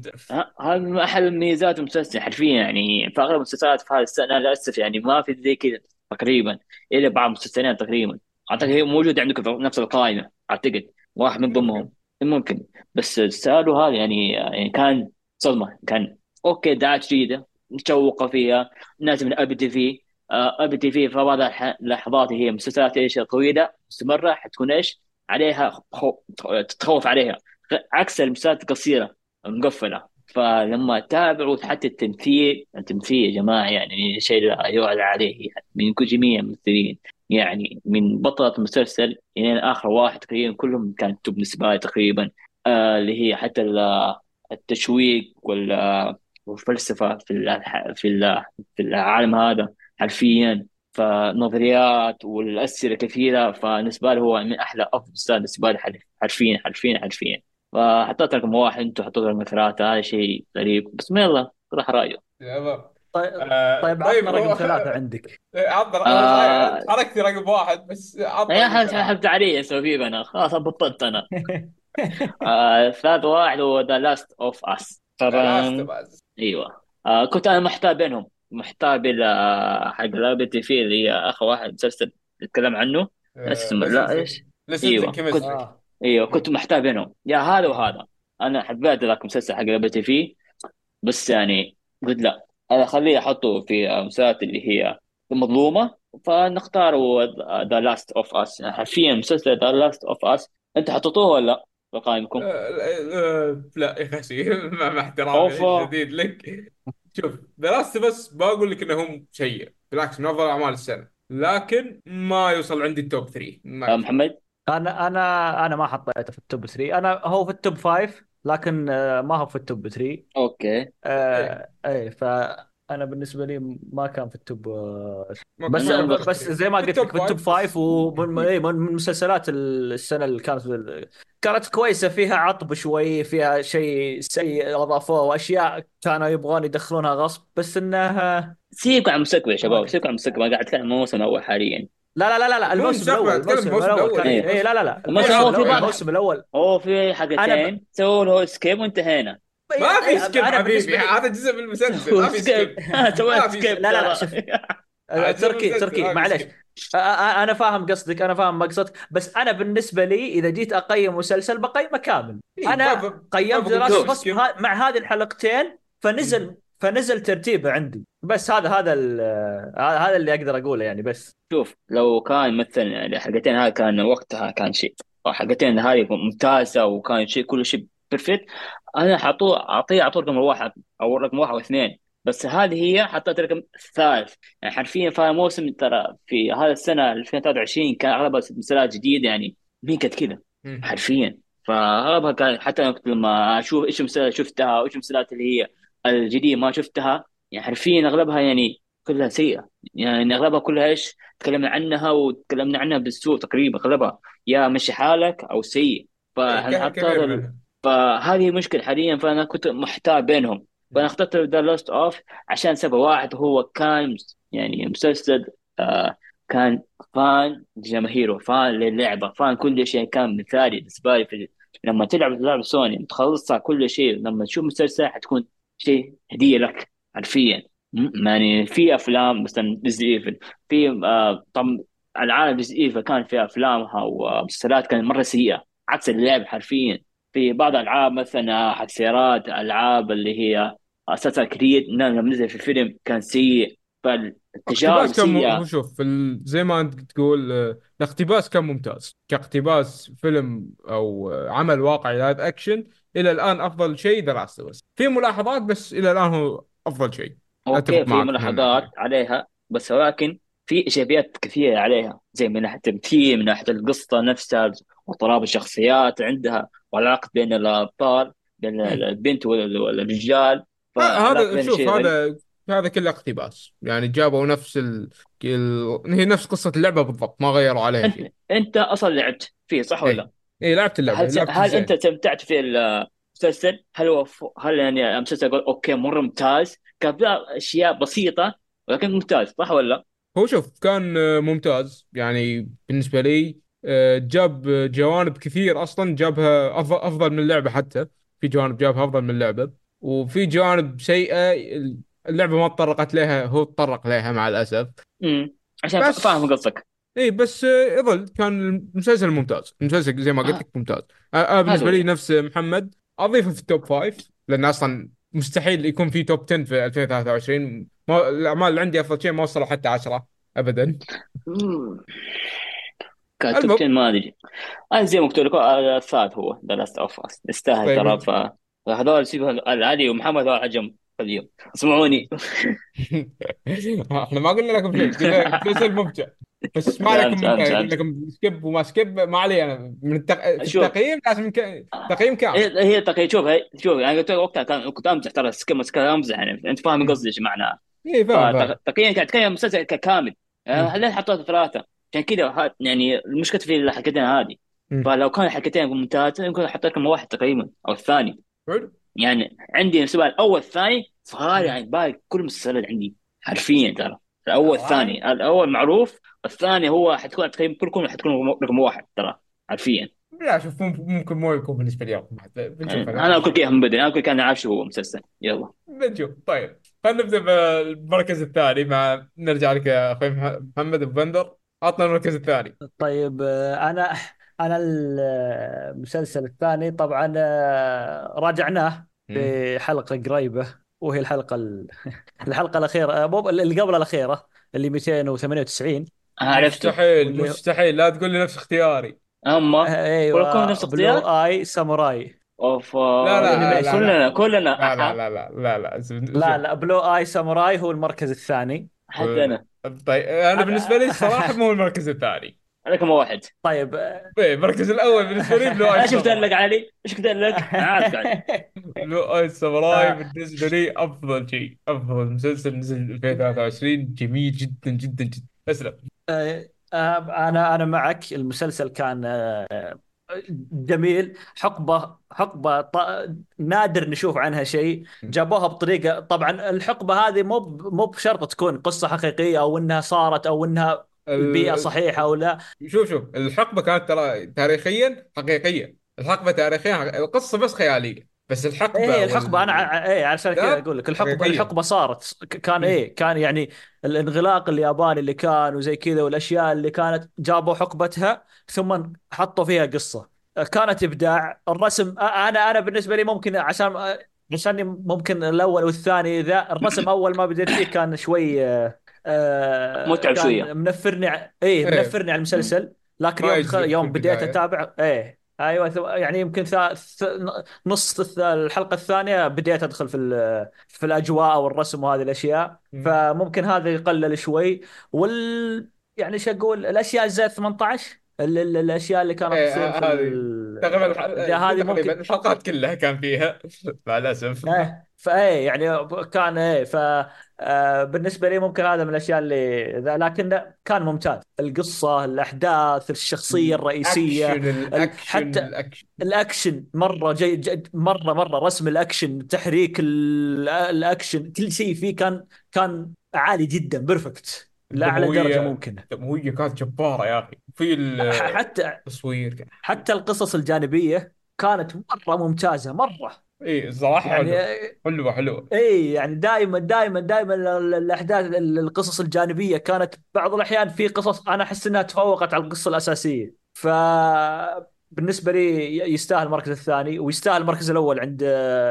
هذا من أحد الميزات المسلسل حرفيا، يعني في أغلب المسلسلات في هذه السنة للأسف يعني ما في زي كذا تقريبا، إلا بعض المسلسلات تقريبا أعتقد هي موجودة عندكم في نفس القائمة، أعتقد واحد من ضمنهم ممكن، بس سايلو هذا يعني كان صدمة، كان اوكي دعاية جيدة متشوقة فيها، ناس من ابدي فيه في بعض اللحظات، هي مسلسلات ايش طويلة مستمرة حتكون ايش عليها تتخوف عليها، عكس المسلسلات القصيرة المقفلة. فلما تابعوا حتى التمثيل يا جماعة يعني شيء لا يعلى عليه، يعني من كل جميع الممثلين، يعني من بطلة المسلسل الى اخر واحد تقريبا كلهم كانوا بالنسبة لي تقريبا، اللي هي حتى التشويق وال وفلسفة في العالم هذا حرفيا، فنظريات والأسئلة كثيرة، فنسبة له هو من أحلى أفضل أستاذ نسبة له حرفيا. فحطيت لكم 1 أنتوا حطيتوا لكم 3، هذا شيء غريب بس يلا طرح رأيه. طيب عطنا رقم 3 عندك. عطنا حركتي رقم 1 بس عطنا. أنا حبت عليه أسوي فيه أنا خلاص بطلت أنا. 3-1 هو The Last of Us. طبعا أيوة كنت أنا محتار بينهم، محتار حق لابتي فيه اللي هي أخ واحد مسلسل نتكلم عنه اسمه لا إيش. أيوة كنت محتار بينهم يا هذا وهذا. أنا حبيت ذاك مسلسل حق لابتي فيه بس يعني قلت لا أنا خليه أحطه في مسلسلات اللي هي مظلومة، فنختار The Last of Us. حرفيا مسلسل The Last of Us أنت حطوه ولا بقائمكم؟ لا يا أخي مع احترامي الجديد لك، شوف دراسة بس بقول لك إنهم شيء بالعكس من أفضل أعمال السنة، لكن ما يوصل عندي التوب 3. محمد أنا ما حطيته في التوب 3، أنا هو في التوب 5 لكن ما هو في التوب 3. أوكي إيه فأنا بالنسبة لي ما كان في التوب بس زي ما قلت في التوب 5 ومن مسلسلات السنة اللي كانت كويسة، فيها عطب شوي، فيها شيء سيء أضافوه وأشياء كانوا يبغون يدخلونها غصب، بس إنها سيبك على المستقبل يا شباب، سيبك على المستقبل. قاعد أتكلم موسم أول حاليا. لا الموسم الأول إيه لا الموسم الأول هو في حاجتين سووا له سكيب وانتهينا. ما في سكيب حبيبي، هذا جزء من المسلسل ما في سكيب. لا شوف تركي معلش أنا فاهم قصدك، أنا فاهم مقصدك، بس أنا بالنسبة لي إذا جيت أقيم مسلسل بقيمه كامل. أنا قيمت دراسة مع هذه الحلقتين فنزل ترتيبه عندي، بس هذا اللي أقدر أقوله يعني. بس شوف لو كان مثلا حلقتين هاي كان وقتها كان شيء، حلقتين هاي ممتازة وكان شيء كل شيء بيرفكت، أنا أعطيه رقم 1 أو رقم 1 و2، بس هذه هي حطيت رقم 3. يعني حرفيا في موسم ترى في هذا السنة 2023 كان أغلبها مسلسلات جديدة، يعني مين كانت كذا حرفيا، فأغلبها كان حتى أنا لما أشوف إيش مسلسلات شفتها وإيش مسلسلات اللي هي الجديدة ما شفتها، يعني حرفيا أغلبها يعني كلها سيئة، يعني أغلبها كلها إيش تكلمنا عنها وتكلمنا عنها بالسوء تقريبا، أغلبها يا مشي حالك أو سيء. فهذه مشكلة حاليا، فأنا كنت محتار بينهم، فأنا اخترت The Last of عشان سبب واحد، هو كان يعني مسلسل كان فان جماهيره، فان للعبة، فان كل شيء كان مثالي بالنسبة لي. لما تلعب لعبة سوني تخلصها كل شيء، لما تشوف مسلسل حتكون شيء هدية لك حرفيا. يعني في أفلام مثلا ديزني، في العالم ديزني كان في أفلامها ومسلسلات كانت مرة سيئة عكس اللعب حرفيا. في بعض العاب مثلا حق سيارات، العاب اللي هي اساسا كريد لما نزل في الفيلم كان سيء، فالتجارب سيئه. شوف زي ما انت تقول الاقتباس كان ممتاز كاقتباس فيلم او عمل واقعي لايف اكشن، الى الان افضل شيء دراسته، بس في ملاحظات، بس الى الان هو افضل شيء. اوكي في ملاحظات عليها بس، ولكن في ايجابيات كثيره عليها، زي من ناحيه التمثيل، من ناحيه القصه نفسها وطراب الشخصيات عندها، والعلاقة بين الأبطال بين البنت والرجال. هذا كله اقتباس، يعني جابوا نفس هي نفس قصة اللعبة بالضبط، ما غيروا عليها شيء. أنت أصلا لعبت فيه صح ولا؟ إيه لعبت اللعبة. هل أنت استمتعت في المسلسل؟ هل يعني المسلسل قال أوكي مرة ممتاز، كان أشياء بسيطة ولكن ممتاز صح ولا؟ هو شوف كان ممتاز يعني بالنسبة لي، جاب جوانب كثير أصلاً جابها أفضل من اللعبة، حتى في جوانب جابها أفضل من اللعبة، وفي جوانب سيئة اللعبة ما تطرقت لها، هو تطرق لها مع الأسف. عشان فاهم قصدك. إيه بس يظل كان مسلسل ممتاز، مسلسل زي ما قلت لك ممتاز. بالنسبة لي نفس محمد أضيفه في التوب 5، لأن أصلاً مستحيل يكون في توب 10 في 2023. الأعمال اللي عندي أفضل شيء ما وصلوا حتى 10 أبداً. كتبتين ما أدري أنا زي ما قلت لكم، الثالث هو The Last of Us. استاهل ترى، فهذول سيبه العلي ومحمد على الحجم الحلقة اليوم، اسمعوني. احنا ما قلنا لكم مسلسل ممتع، بس ما لكم قلنا سكيب وما سكيب، ما علي. انا من التقييم لازم تقييم كامل. هي تقييم. شوف انا قلت وقتها كنت امزح، ترى سكيب وسكيب امزح، انت فاهم قصدي ايش معناه. اي فاهم. تقييم كان مسلسل كامل، هل حطيت 3 عشان كذا يعني المشكله في الحلقتين هذه. فلو كان الحلقتين ممتازين يمكن احط لكم 1 تقريبا او الثاني. يعني عندي سؤال الاول الثاني فهاري عن باقي كل مسلسل عندي حرفيا. ترى الاول الثاني، الاول معروف، الثاني هو حتكون تقييم كلكم حتكون رقم 1 ترى حرفيا. لا شوف ممكن مو يكون بالنسبه لي رقم 1. بنشوف. انا اقول كيف من بدري، انا كان عارف شو هو مسلسل. يلا بنشوف. طيب خلينا نبدا بالمركز الثاني. مع نرجع لك يا اخوي محمد بندر، عطنا المركز الثاني. طيب انا المسلسل الثاني طبعا راجعناه بحلقه قريبه، وهي الحلقه الاخيره، مو اللي قبل الاخيره، اللي 298. عرفت. مستحيل لا تقول لي نفس اختياري. ايوه ولكم نفس اختيار بلو اي ساموراي. اوف. لا بلو اي ساموراي هو المركز الثاني. حتى انا. طيب انا بالنسبه لي الصراحه مو المركز الثاني، لكم 1. طيب المركز الاول بالنسبه لي بلو اي. شفت لك علي ايش قلت لك عاد بلو اي ساموراي بالنسبه لي افضل شيء، افضل مسلسل نزل في 23. جميل جدا جدا جدا. اسلم. انا معك. المسلسل كان جميل. حقبه نادر نشوف عنها شيء، جابوها بطريقه. طبعا الحقبه هذه مو بشرط تكون قصه حقيقيه او انها صارت او انها البيئة صحيحة أو لا. شوف الحقبة كانت ترى تاريخيا حقيقية. الحقبة تاريخيا القصة بس خيالية، بس الحقبة الحقبة أنا عشان كذا أقول لك الحقبة صارت كان كان يعني الانغلاق الياباني اللي كان وزي كذا، والأشياء اللي كانت جابوا حقبتها ثم حطوا فيها قصة. كانت إبداع. الرسم أنا بالنسبة لي ممكن عشان ممكن الأول والثاني ذا الرسم أول ما بدأت فيه كان شوي متعب شويه، منفرني على المسلسل. لكن يوم بديت اتابع ايوه يعني يمكن نص الحلقه الثانيه بديت ادخل في الاجواء والرسم وهذه الاشياء. فممكن هذا يقلل شوي. يعني ايش اقول، الاشياء زي 18 الاشياء اللي كانت تصير في هذه ممكن الحلقات كلها كان فيها مع الاسف. فاي يعني كان بالنسبه لي ممكن هذا من الاشياء اللي، لكن كان ممتاز. القصه، الاحداث، الشخصيه الرئيسيه، الاكشن مره جيد، مره رسم الاكشن، تحريك الاكشن، كل شيء فيه كان عالي جدا. بيرفكت لا على درجه ممكنه. هي كانت جباره يا اخي. في حتى التصوير، حتى القصص الجانبيه كانت مره ممتازه مره. اي صراحه يعني حلوه. اي يعني دائما الاحداث، القصص الجانبيه كانت بعض الاحيان في قصص انا احس انها تفوقت على القصه الاساسيه. فبالنسبه لي يستاهل المركز الثاني، ويستاهل المركز الاول عند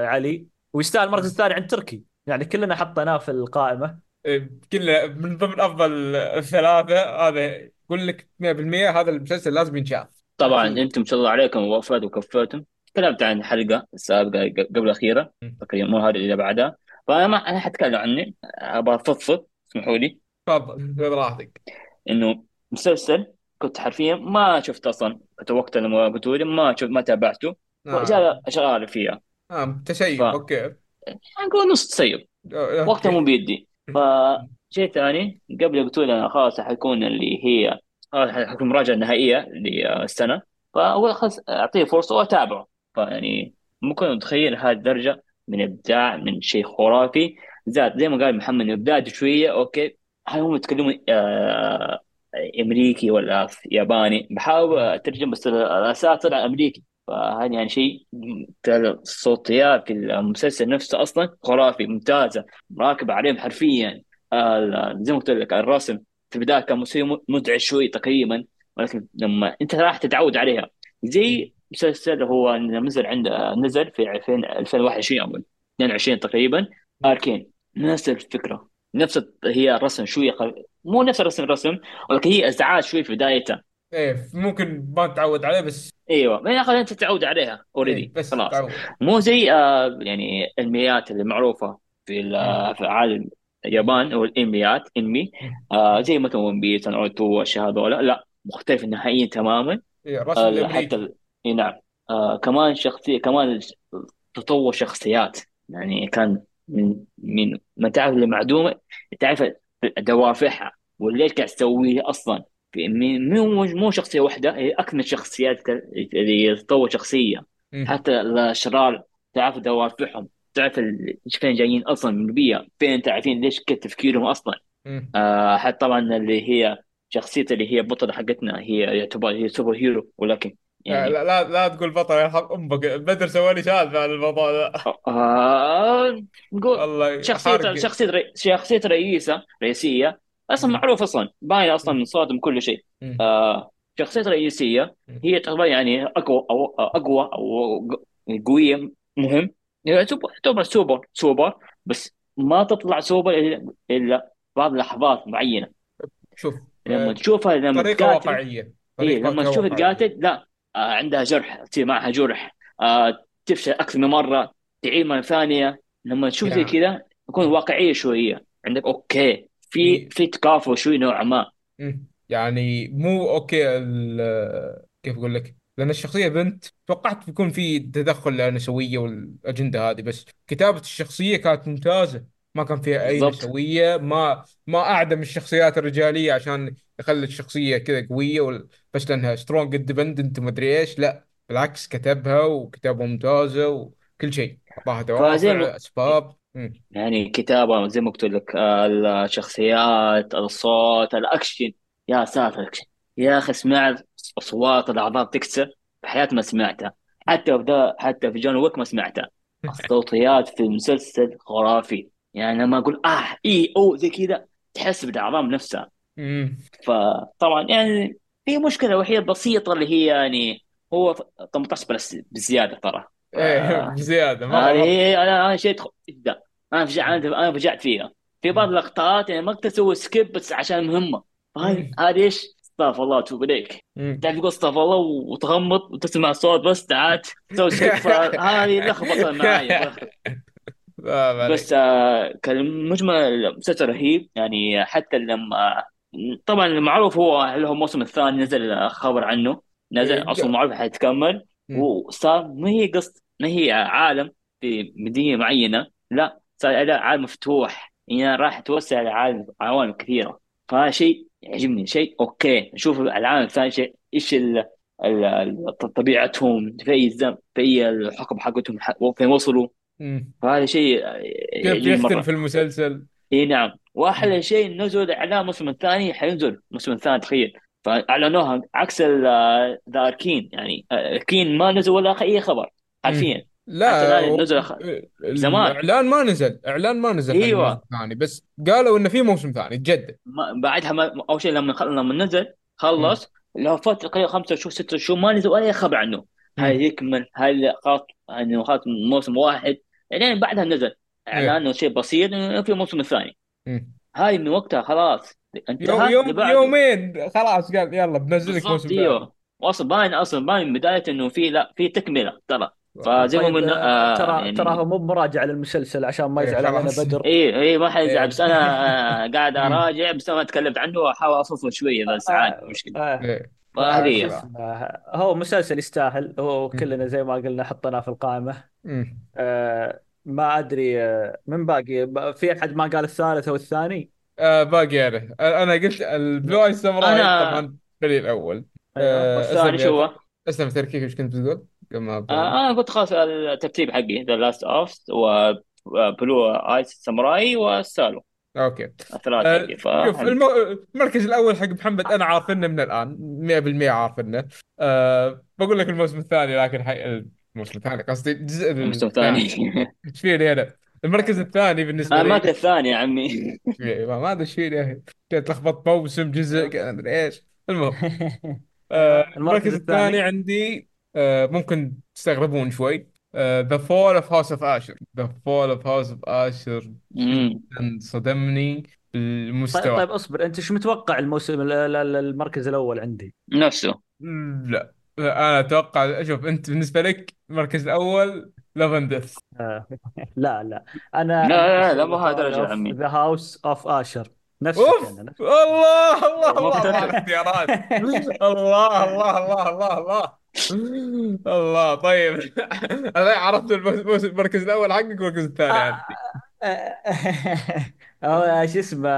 علي، ويستاهل المركز الثاني عند تركي. يعني كلنا حطيناه في القائمه، كلنا من ضمن افضل 3. هذا اقول لك 100% هذا المسلسل لازم ينشاف. طبعا انتم ما شاء الله عليكم وفاتوا وكفاتم. تكلمت عن الحلقة السابقة قبل الأخيرة تقريبا، مو هذه اللي بعدها. فأنا حتكلم عني، أبغى أفضفض، اسمحوا لي. تفضل براحتك. إنه مسلسل كنت حرفيا ما شفت أصلا في وقت المقابلة، ما تابعته، وجاء أشغال فيها تسيب. أوكي نقول نص تسيب وقتها مو بيدي. فشيء ثاني قبل البطولة خلاص حيكون اللي هي حكون مراجعة نهائية للسنة، فأول خلاص أعطيه فرصة وأتابعه. يعني ممكن نتخيل هذه الدرجة من إبداع، من شيء خرافي. زاد زي ما قال محمد إبداع شوية. أوكي هل هم يتكلمون أمريكي ولا ياباني؟ بحاول أترجم بس الأساس طلع أمريكي. فهذا يعني شيء الصوتيات في المسلسل نفسه أصلا خرافي ممتازة، مراكبة عليهم حرفيا. زي ما قلت لك الرسم في البداية كان موسيقى مدعش شوي تقريبا، ولكن لما أنت راح تتعود عليها. زي مسلسل هو نزل في 2021 او 22 تقريبا، اركين. نفس الفكره، نفس هي الرسم شويه مو نفس الرسم ولكن هي ازعاج شوي في بدايته. ايه ممكن ما تتعود عليه بس ايوه ما ياخذ انت تتعود عليها اوريدي. خلاص مو زي يعني الميات اللي معروفه في عالم اليابان او الانميات انمي زي مثلا ون بيس او تو والاشياء هذول لا مختلف نهائيا تماما. حتى نعم كمان شخصيه كمان تطور شخصيات يعني كان من تعرف المعدومه تعرف دوافعها وليش قاعد تسويه اصلا مو شخصيه واحده هي اكثر من شخصيات اللي تطور شخصيه حتى الاشرار تعرف دوافعهم تعرف فين جايين اصلا من البيئه فين تعرفين ليش كيف تفكيرهم اصلا. حتى طبعا اللي هي شخصيه اللي هي بطله حقتنا هي يعتبر هي سوبر هيرو ولكن يعني لا تقول بطل يلحق أمك بدر سوالي شاذ على الموضوع ده. نقول شخصية رئيسية أصلا معروف أصلا باين أصلا من صوتهم كل شيء. شخصية رئيسية هي تعتبر يعني أقوى أو قوية مهم يعني تعتبر سوبر بس ما تطلع سوبر إلا بعض لحظات معينة. شوف لما تشوفها لما طريقة واقعية لما تشوف القاتل لا عندها جرح تصير معها جرح تفشل أكثر من مرة تعيد مرة ثانية لما تشوف زي كذا تكون واقعية شوية عندك أوكي في تكافؤ شوي نوع ما يعني مو أوكي كيف أقول لك لأن الشخصية بنت توقعت بيكون في تدخل للنسوية والأجندة هذه بس كتابة الشخصية كانت ممتازة ما كان فيها أي نسوية ما أعدم الشخصيات الرجالية عشان يخلي الشخصية كذا قوية بس لأنها strong independent ومدري إيش لا بالعكس كتبها وكتابة ممتازة وكل شيء حطها دوافع أسباب يعني كتابة زي ما قلت لك الشخصيات الصوت الأكشن يا ساتر الأكشن يا أخي سمعت أصوات الأعضاء تكسر بحياتي ما سمعتها حتى في جون ويك ما سمعتها. الصوتيات في المسلسل خرافي يعني لما أقول إيه أو زي كذا تحس بالأعضاء نفسها. فطبعا يعني في مشكلة وحيد بسيطة اللي هي يعني هو 18 بس بزيادة ترى بزيادة أنا شيء ده أنا فجعت فيها في بعض اللقطات يعني ما تسوي سكيب بس عشان مهمة هذا إيش استغفر الله توب عليك تعرف يقول استغفر الله وتغمض وتسمع صوت بس تعال تسوي سكيب فهذه لخبطة معايا بس كالمجمل المسلسل رهيب يعني حتى لما طبعا المعروف هو له الموسم الثاني نزل خبر عنه نزل اصلا معروف حيتكمل وصار ما هي عالم في مدينه معينه لا صار عالم مفتوح يعني راح توسع العالم عوالم كثيره فهذا شيء يعجبني شيء اوكي نشوف العالم الثاني شيء ايش طبيعتهم في الحكم حقتهم وين وصلوا فهذا شيء يختلف في المسلسل. اي نعم واحلى شيء نزل اعلان موسم ثاني حينزل موسم ثاني تخيل فاعلنوها عكس الاركين يعني الاركين ما نزل ولا اي خبر عارفين لا نزل زمان اعلان ما نزل ايوه ثاني بس قالوا انه في موسم ثاني تجدد بعدها اول شيء لما نزل خلص لو فتره قريبه 5 شهور 6 شهور ما نزل اي خبر عنه هاي يكمل هاي خاط موسم واحد يعني بعدها نزل اعلانه شيء بسيط في موسم الثاني هاي من وقتها خلاص يومين خلاص قال يلا بنزلك موسم ثاني اصلا باين بدايه انه في لا في تكمله ترى فزي ما قلنا ترى مو مراجع للمسلسل عشان ما يزعل علينا بدر اي ما حيزعل بس انا قاعد اراجع بس ما تكلمت عنه واحاول اصفه شويه بس عادي مشكله هو مسلسل يستاهل هو كلنا زي ما قلنا حطناه في القائمة. ما أدري من باقي في أحد ما قال الثالث أو الثاني باقي أنا قلت البلو آي ساموراي طبعا قليل الأول الثاني شو اسم تركيك مش كنت بتقول أنا قلت خلاص الترتيب حقي The Last of Us وبلو آي ساموراي وسالو اوكي المركز الاول حق محمد انا عارفينه من الان 100% عارفينه بقول لك الموسم الثاني لكن الموسم الثاني قصدي الموسم الثاني ايش فيه هنا المركز الثاني بالنسبه لي المركز الثاني يا عمي ما ادري ايش فيه تلخبط موسم جزء ايش المهم المركز الثاني عندي ممكن تستغربون شوي The Fall of House of Usher صدمني المستوى طيب اصبر انت شو متوقع الموسم المركز الاول عندي نفسه لا انا اتوقع، شوف انت بالنسبه لك المركز الاول لاف اند ديث. لا لا، لا انا لا مركز لا، مو الاول هالدرجة يا عمي. ذا هاوس اوف اشر. نفسك اوف، انا الله الله الله الله على الاختيارات، الله الله الله الله الله الله. طيب انا عرفت المركز الاول حقك والمركز الثاني عندي. هو شو اسمه،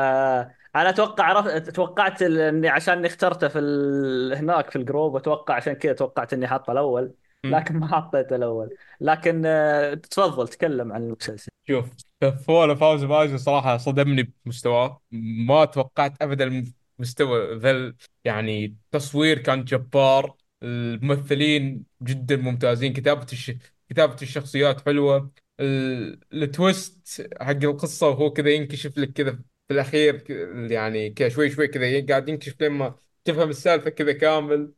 انا اتوقع توقعت اني عشان إني اخترته في هناك في الجروب، اتوقع عشان كذا توقعت اني حاطه الاول، مم. لكن ما حطيته الاول. لكن تفضل تكلم عن المسلسل. شوف، فول اوف هاوس اوف أوزر صراحه صدمني بمستواه، ما توقعت ابدا مستوى ذا، يعني التصوير كان جبار، الممثلين جدا ممتازين، كتابه الشخصيات حلوه، التويست حق القصه وهو كذا ينكشف لك كذا في الاخير، يعني كذا شوي شوي كذا قاعد ينكشف لما تفهم السالفه كذا كامل.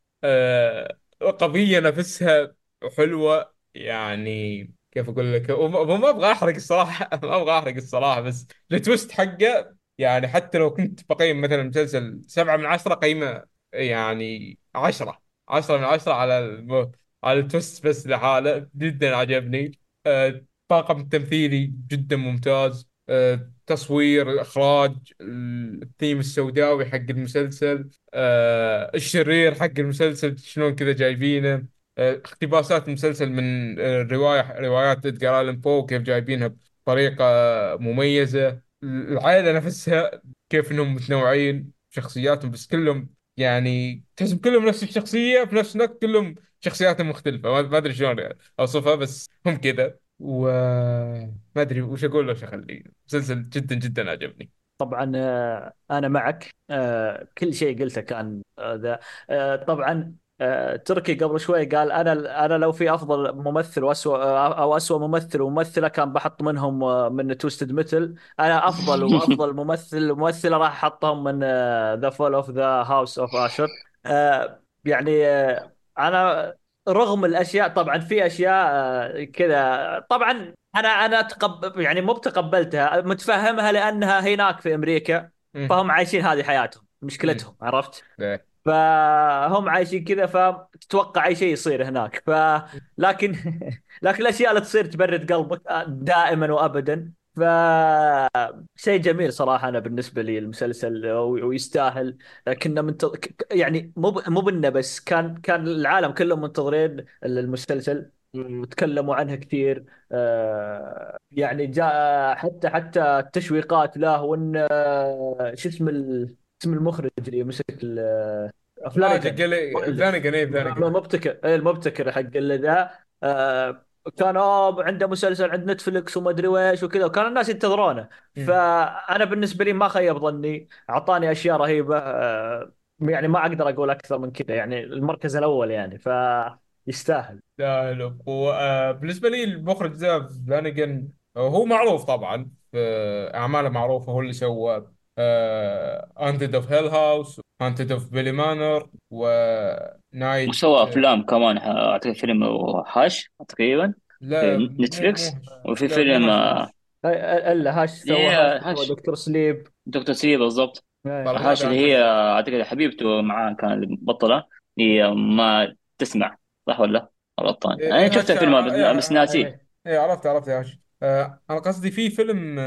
قضيه نفسها حلوه، يعني كيف اقول لك، وما ابغى احرق الصراحه ما ابغى احرق الصراحه، بس التويست حقه يعني حتى لو كنت بقيم مثلا مسلسل 7 من 10، قيمه يعني 10 من 10 على على التويست بس لحاله، جدا عجبني. الطاقم التمثيلي جدا ممتاز، تصوير، الاخراج، الثيم السوداوي حق المسلسل، الشرير حق المسلسل شلون كذا جايبينه، اقتباسات المسلسل من روايات ادجار الان بو، كيف جايبينها بطريقه مميزه، العائله نفسها كيف انهم متنوعين شخصياتهم، بس كلهم يعني تحسهم كلهم نفس الشخصيه، في نفس الوقت كلهم شخصياتهم مختلفه، ما ادري شلون اوصفها، بس هم كذا، وما ادري وش اقول وش اخليه. مسلسل جدا جدا عجبني. طبعا انا معك، كل شيء قلته كان ذا. طبعا تركي قبل شوي قال انا لو في افضل ممثل واسوء او اسوء ممثل وممثله كان بحط منهم من تويستد ميتل. انا افضل وافضل ممثل وممثله راح احطهم من ذا فول اوف ذا هاوس اوف اشر. يعني انا رغم الاشياء، طبعا في اشياء كذا، طبعا انا يعني مو بتقبلتها، متفهمها، لانها هناك في امريكا مم. فهم عايشين هذه حياتهم، مم. مشكلتهم، عرفت؟ إيه. فهم عايشين كذا، فتتوقع اي شيء يصير هناك. لكن لكن الاشياء اللي تصير تبرد قلبك دائما وابدا. ف شيء جميل صراحه، انا بالنسبه لي المسلسل ويستاهل. كنا يعني مو بنا بس، كان العالم كلهم منتظرين المسلسل وتكلموا عنها كثير. يعني جاء حتى التشويقات له، وان شو اسم اسم المخرج اللي مسك فلانجان، مؤلف فلانجان، ايه فلانجان، المبتكر، المبتكر حق اللي ذا، آه، كان عنده مسلسل عند نتفلكس وما ادري ويش وكذا، وكان الناس ينتظرونه. مم. فانا بالنسبه لي ما خيب ظني، اعطاني اشياء رهيبه. يعني ما اقدر اقول اكثر من كذا، يعني المركز الاول يعني، فيستاهل. لا لا، بالنسبة لي المخرج ذا فلانجان هو معروف طبعا، أعماله معروفة، هو اللي سوى هانتد اوف هيل هاوس، هانتد اوف بيلي مانر، ونايت، وسوى افلام كمان. اعتقد فيلم هاش تقريبا لا في مو مو نتفليكس، هاش، وفي لا مو فيلم هاش، الا هاش سوى، هاش سوى هاش دكتور سليب. دكتور سي بالضبط. طيب هاش هذا اللي هي عندك اعتقد حبيبته معاه كان البطله، هي ما تسمع صح ولا غلطان؟ انا شفت هاش، الفيلم بس ناسيه. عرفت يا هاش. انا قصدي في فيلم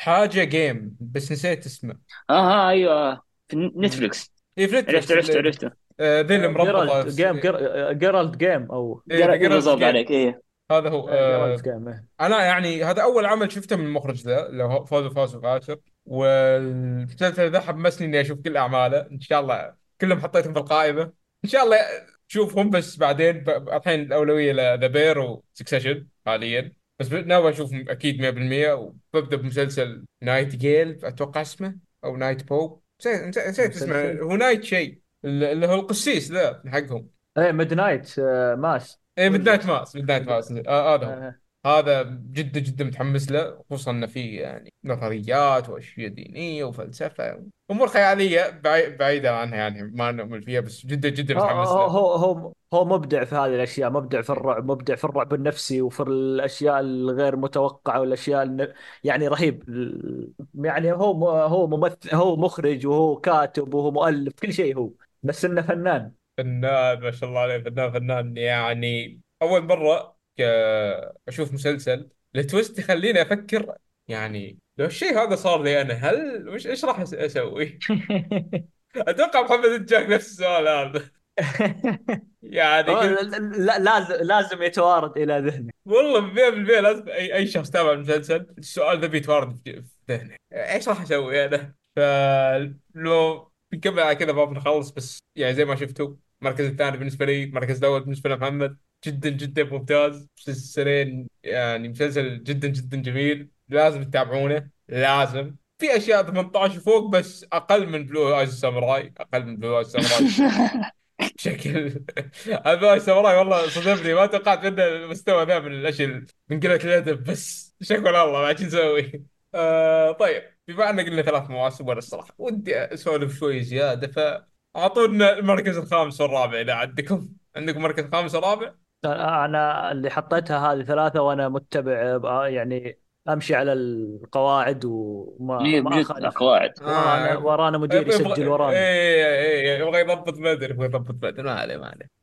حاجة جيم بس نسيت اسمه. ايوه في مم. نتفلكس. في عرفت نتفلكس عرفت عرفته ذي اللي مربطة جيرالد جيم، جيرالد جيم، او ايه جيرالد بالضبط جيم، عليك. ايه هذا هو. جيرالد جيم. انا يعني هذا اول عمل شفته من المخرج ذا اللي هو فاز عاشر، والمسلسل ذا حمسني اني اشوف كل اعماله، ان شاء الله كلهم حطيتهم في القائمه، ان شاء الله اشوفهم، بس بعدين الحين الاولويه لذا بير وسكسيشن حاليا، بس ناوي اشوفهم اكيد 100%، وببدا بمسلسل نايت جيل اتوقع اسمه، او نايت بوب، نسيت اسمه، مسلسل هو نايت شيء اللي هو القسيس ذا حقهم، ايه ميد نايت ماس، ايه ولا ميدنايت ماس. هذا هو، آه. هذا جدا جدا متحمس له، خصوصا انه فيه يعني نظريات واشياء دينيه وفلسفه، امور خياليه بعيده عنها، يعني ما نؤمن فيها، بس جدا جدا متحمس له. هو مبدع في هذه الاشياء، مبدع في الرعب، مبدع في الرعب النفسي، وفي الاشياء الغير متوقعه، والاشياء يعني رهيب. يعني هو ممثل، هو مخرج، وهو كاتب، وهو مؤلف، كل شيء هو، بس انه فنان. فنان ما شاء الله عليه، فنان فنان يعني. اول مره اشوف مسلسل التويست يخليني افكر يعني لو الشيء هذا صار لي انا هل وش ايش راح اسوي. اتوقع محمد الجاك نفس السؤال هذا يعني لازم يتوارد الى ذهني والله بالبيل. لازم اي شخص تابع المسلسل السؤال ذا بيتوارد في ذهنه، ايش راح اسوي انا. فلو بنكمل كذا ما بنخلص، بس يعني زي ما شفتوا المركز الثاني بالنسبه لي، المركز الاول بالنسبه لمحمد. جدا جدا ممتاز مسلسلين، يعني مسلسل جدا جدا جميل لازم تتابعونه. لازم في اشياء 18 فوق بس اقل من بلو آي ساموراي، اقل من بلو آي ساموراي بشكل هذا ساموراي والله صدمني، ما توقعت منه المستوى ذا من الاشياء من قله الادب، بس شكرا الله ما نسوي. طيب بما ان قلنا 3 مواسم ولا الصراحه ودي اسولف شوي زياده، فاعطونا المركز الخامس والرابع اذا عندكم مركز خامس ورابع. انا اللي حطيتها هذه 3 وانا متبع يعني امشي على القواعد وما اخالف القواعد. ورانا مدير يسجل ورانا اي يبغى يضبط بدر ما عليه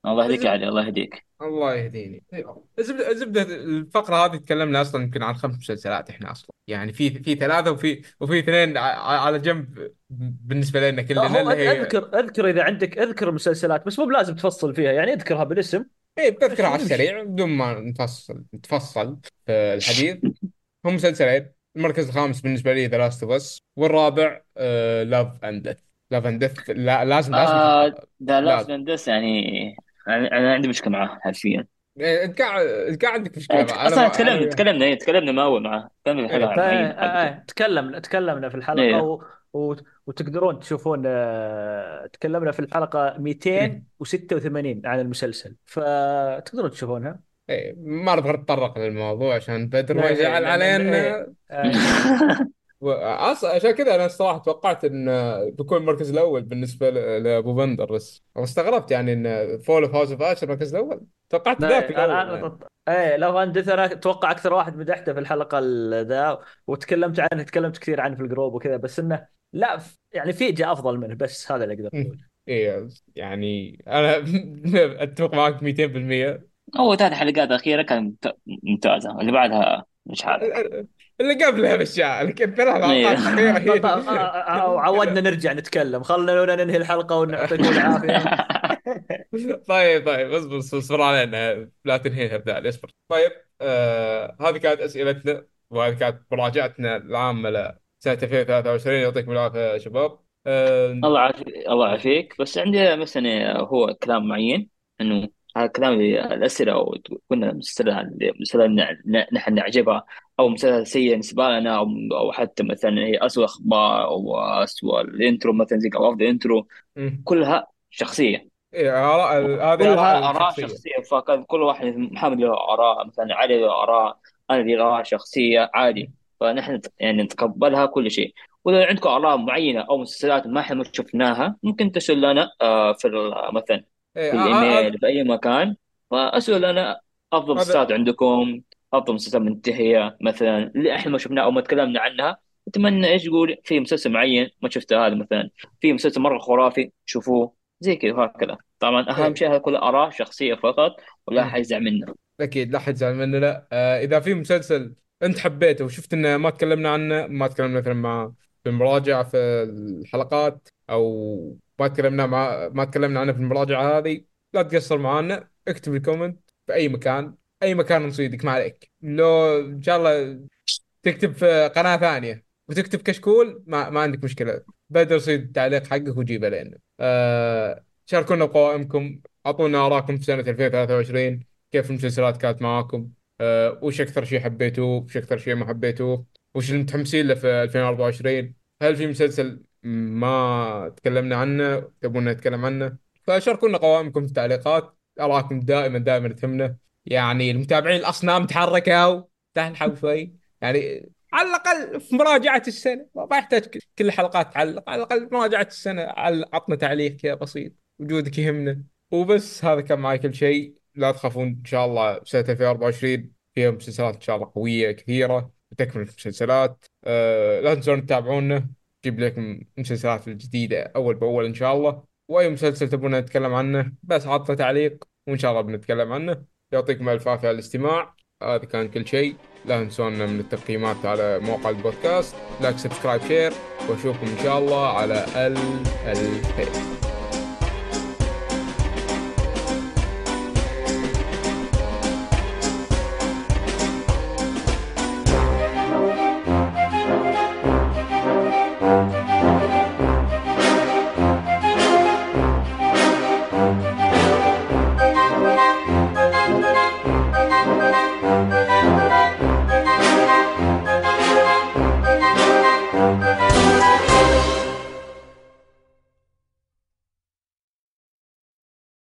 الله يهديك علي الله يهديك الله يهديني. زبده الفقره هذه تكلمنا اصلا يمكن عن 5 مسلسلات احنا اصلا، يعني في 3 وفي 2 على جنب بالنسبه لنا كلنا. اذكر اذا عندك اذكر مسلسلات بس مو بلازم تفصل فيها، يعني اذكرها بالاسم اي بتذكرها على السريع بدون ما نتفصل في الحديث. هم مسلسلين، المركز الخامس بالنسبة لي The Last of Us، والرابع Love and Death. Love and Death لازم Love and Death، يعني أنا عندي مشكلة معه حرفياً. أنت عندك مشكلة معه أصلاً. تكلمنا ما هو معه تكلمنا في الحلقة وتقدرون تشوفون تكلمنا في الحلقة 286 عن المسلسل، فتقدرون تشوفونها. إيه ما أبغى أتطرق للموضوع عشان بدر ما يزعل علينا. عشان كذا أنا الصراحة توقعت إن بيكون المركز الأول بالنسبة لأبو بندر، بس استغربت يعني إن فول أوف هاوس أوف أشر المركز الأول. توقعت ذاك إيه لو أندث أنا أتوقع أكثر واحد مدحته في الحلقة ذا وتكلمت عنه، تكلمت كثير عنه في الجروب وكذا، بس إنه لا يعني في جاء أفضل منه، بس هذا اللي أقدر أقوله. إيه يعني أنا أتفق معك 200%. أول 3 حلقات أخيرة كانت ممتازة، اللي بعدها مش عارف اللي قبلها مش عارف، لكن 3 حلقات أخيرة عودنا نرجع نتكلم، خلنا ننهي الحلقة ونعطيكم العافية. طيب اصبر علينا لا تنهيها بدال اصبر. طيب هذه كانت أسئلتنا وهذه كانت مراجعتنا العامة لسنة 2023. يعطيكم العافية يا شباب. الله يعافيك. بس عندي مثلا هو كلام معين إنه هذا الكلام الأسئلة وكنا مسلسلنا نحن نعجبها أو مسلسل سيء بالنسبة لنا أو حتى مثلا هي أسوأ أخبار أو أسوأ الانترو مثلا زي أو أفضل انترو، كلها شخصية. كلها آراء شخصية، فكان كل واحد محمد له آراء، مثلا علي له آراء، أنا لي آراء شخصية عادي، فنحن يعني نتقبلها كل شيء. ولو عندكم آراء معينة أو مسلسلات ما إحنا شفناها ممكن تسأل لنا في مثلا الإيميل في أي مكان، وأسأل أنا أفضل مسلسلات عندكم، أفضل مسلسلات منتهية مثلا اللي إحنا ما شفناه أو ما تكلمنا عنها. أتمنى إيش يقول في مسلسل معين ما شفته، هذا مثلا في مسلسل مرة خرافي شوفوه زي كذا وهكذا. طبعا أهم شيء هذا كله آراء شخصية فقط، ولا أحد يزعل مننا. أكيد لا أحد يزعل مننا. لا إذا في مسلسل أنت حبيته وشفت إنه ما تكلمنا عنه، ما تكلمنا مثلا مع في المراجعة في الحلقات أو ما تكلمنا عنه في المراجعة هذه، لا تقصر معنا، اكتب الكومنت في أي مكان، أي مكان نصيدك ما عليك. لو إن شاء الله تكتب في قناة ثانية وتكتب كشكول ما عندك مشكلة، بدر صيد تعليق حقك وجيبه لنا. شاركونا بقوائمكم، أعطونا آراءكم في سنة 2023 كيف المسلسلات كانت معاكم، وش أكثر شيء حبيتوه، وش أكثر شيء ما حبيتوه، وش اللي متحمسين له في 2024. هل في مسلسل ما تكلمنا عنه تبون نتكلم عنه؟ فشاركونا قوائمكم في التعليقات، أراكم دائما دائما تهمنا. يعني المتابعين الأصنام تحركوا تحلحوا شوي، يعني على الأقل في مراجعة السنة ما يحتاج كل حلقات تعلق، على الأقل مراجعة السنة عطنا تعليق كذا بسيط، وجودك يهمنا وبس. هذا كان معي كل شيء، لا تخافون إن شاء الله سنة 2024 فيها مسلسلات إن شاء الله قوية كثيرة وتكمل المسلسلات. لا تنسون تتابعونا، جيب لكم مسلسلات الجديدة أول بأول إن شاء الله. واي مسلسل تبون نتكلم عنه، بس عطوا تعليق وان شاء الله بنتكلم عنه. يعطيكم الف عافيه على الاستماع. هذا كان كل شيء. لا تنسونا من التقييمات على مواقع البودكاست، لايك سبسكرايب شير، واشوفكم ان شاء الله على الف الف خير.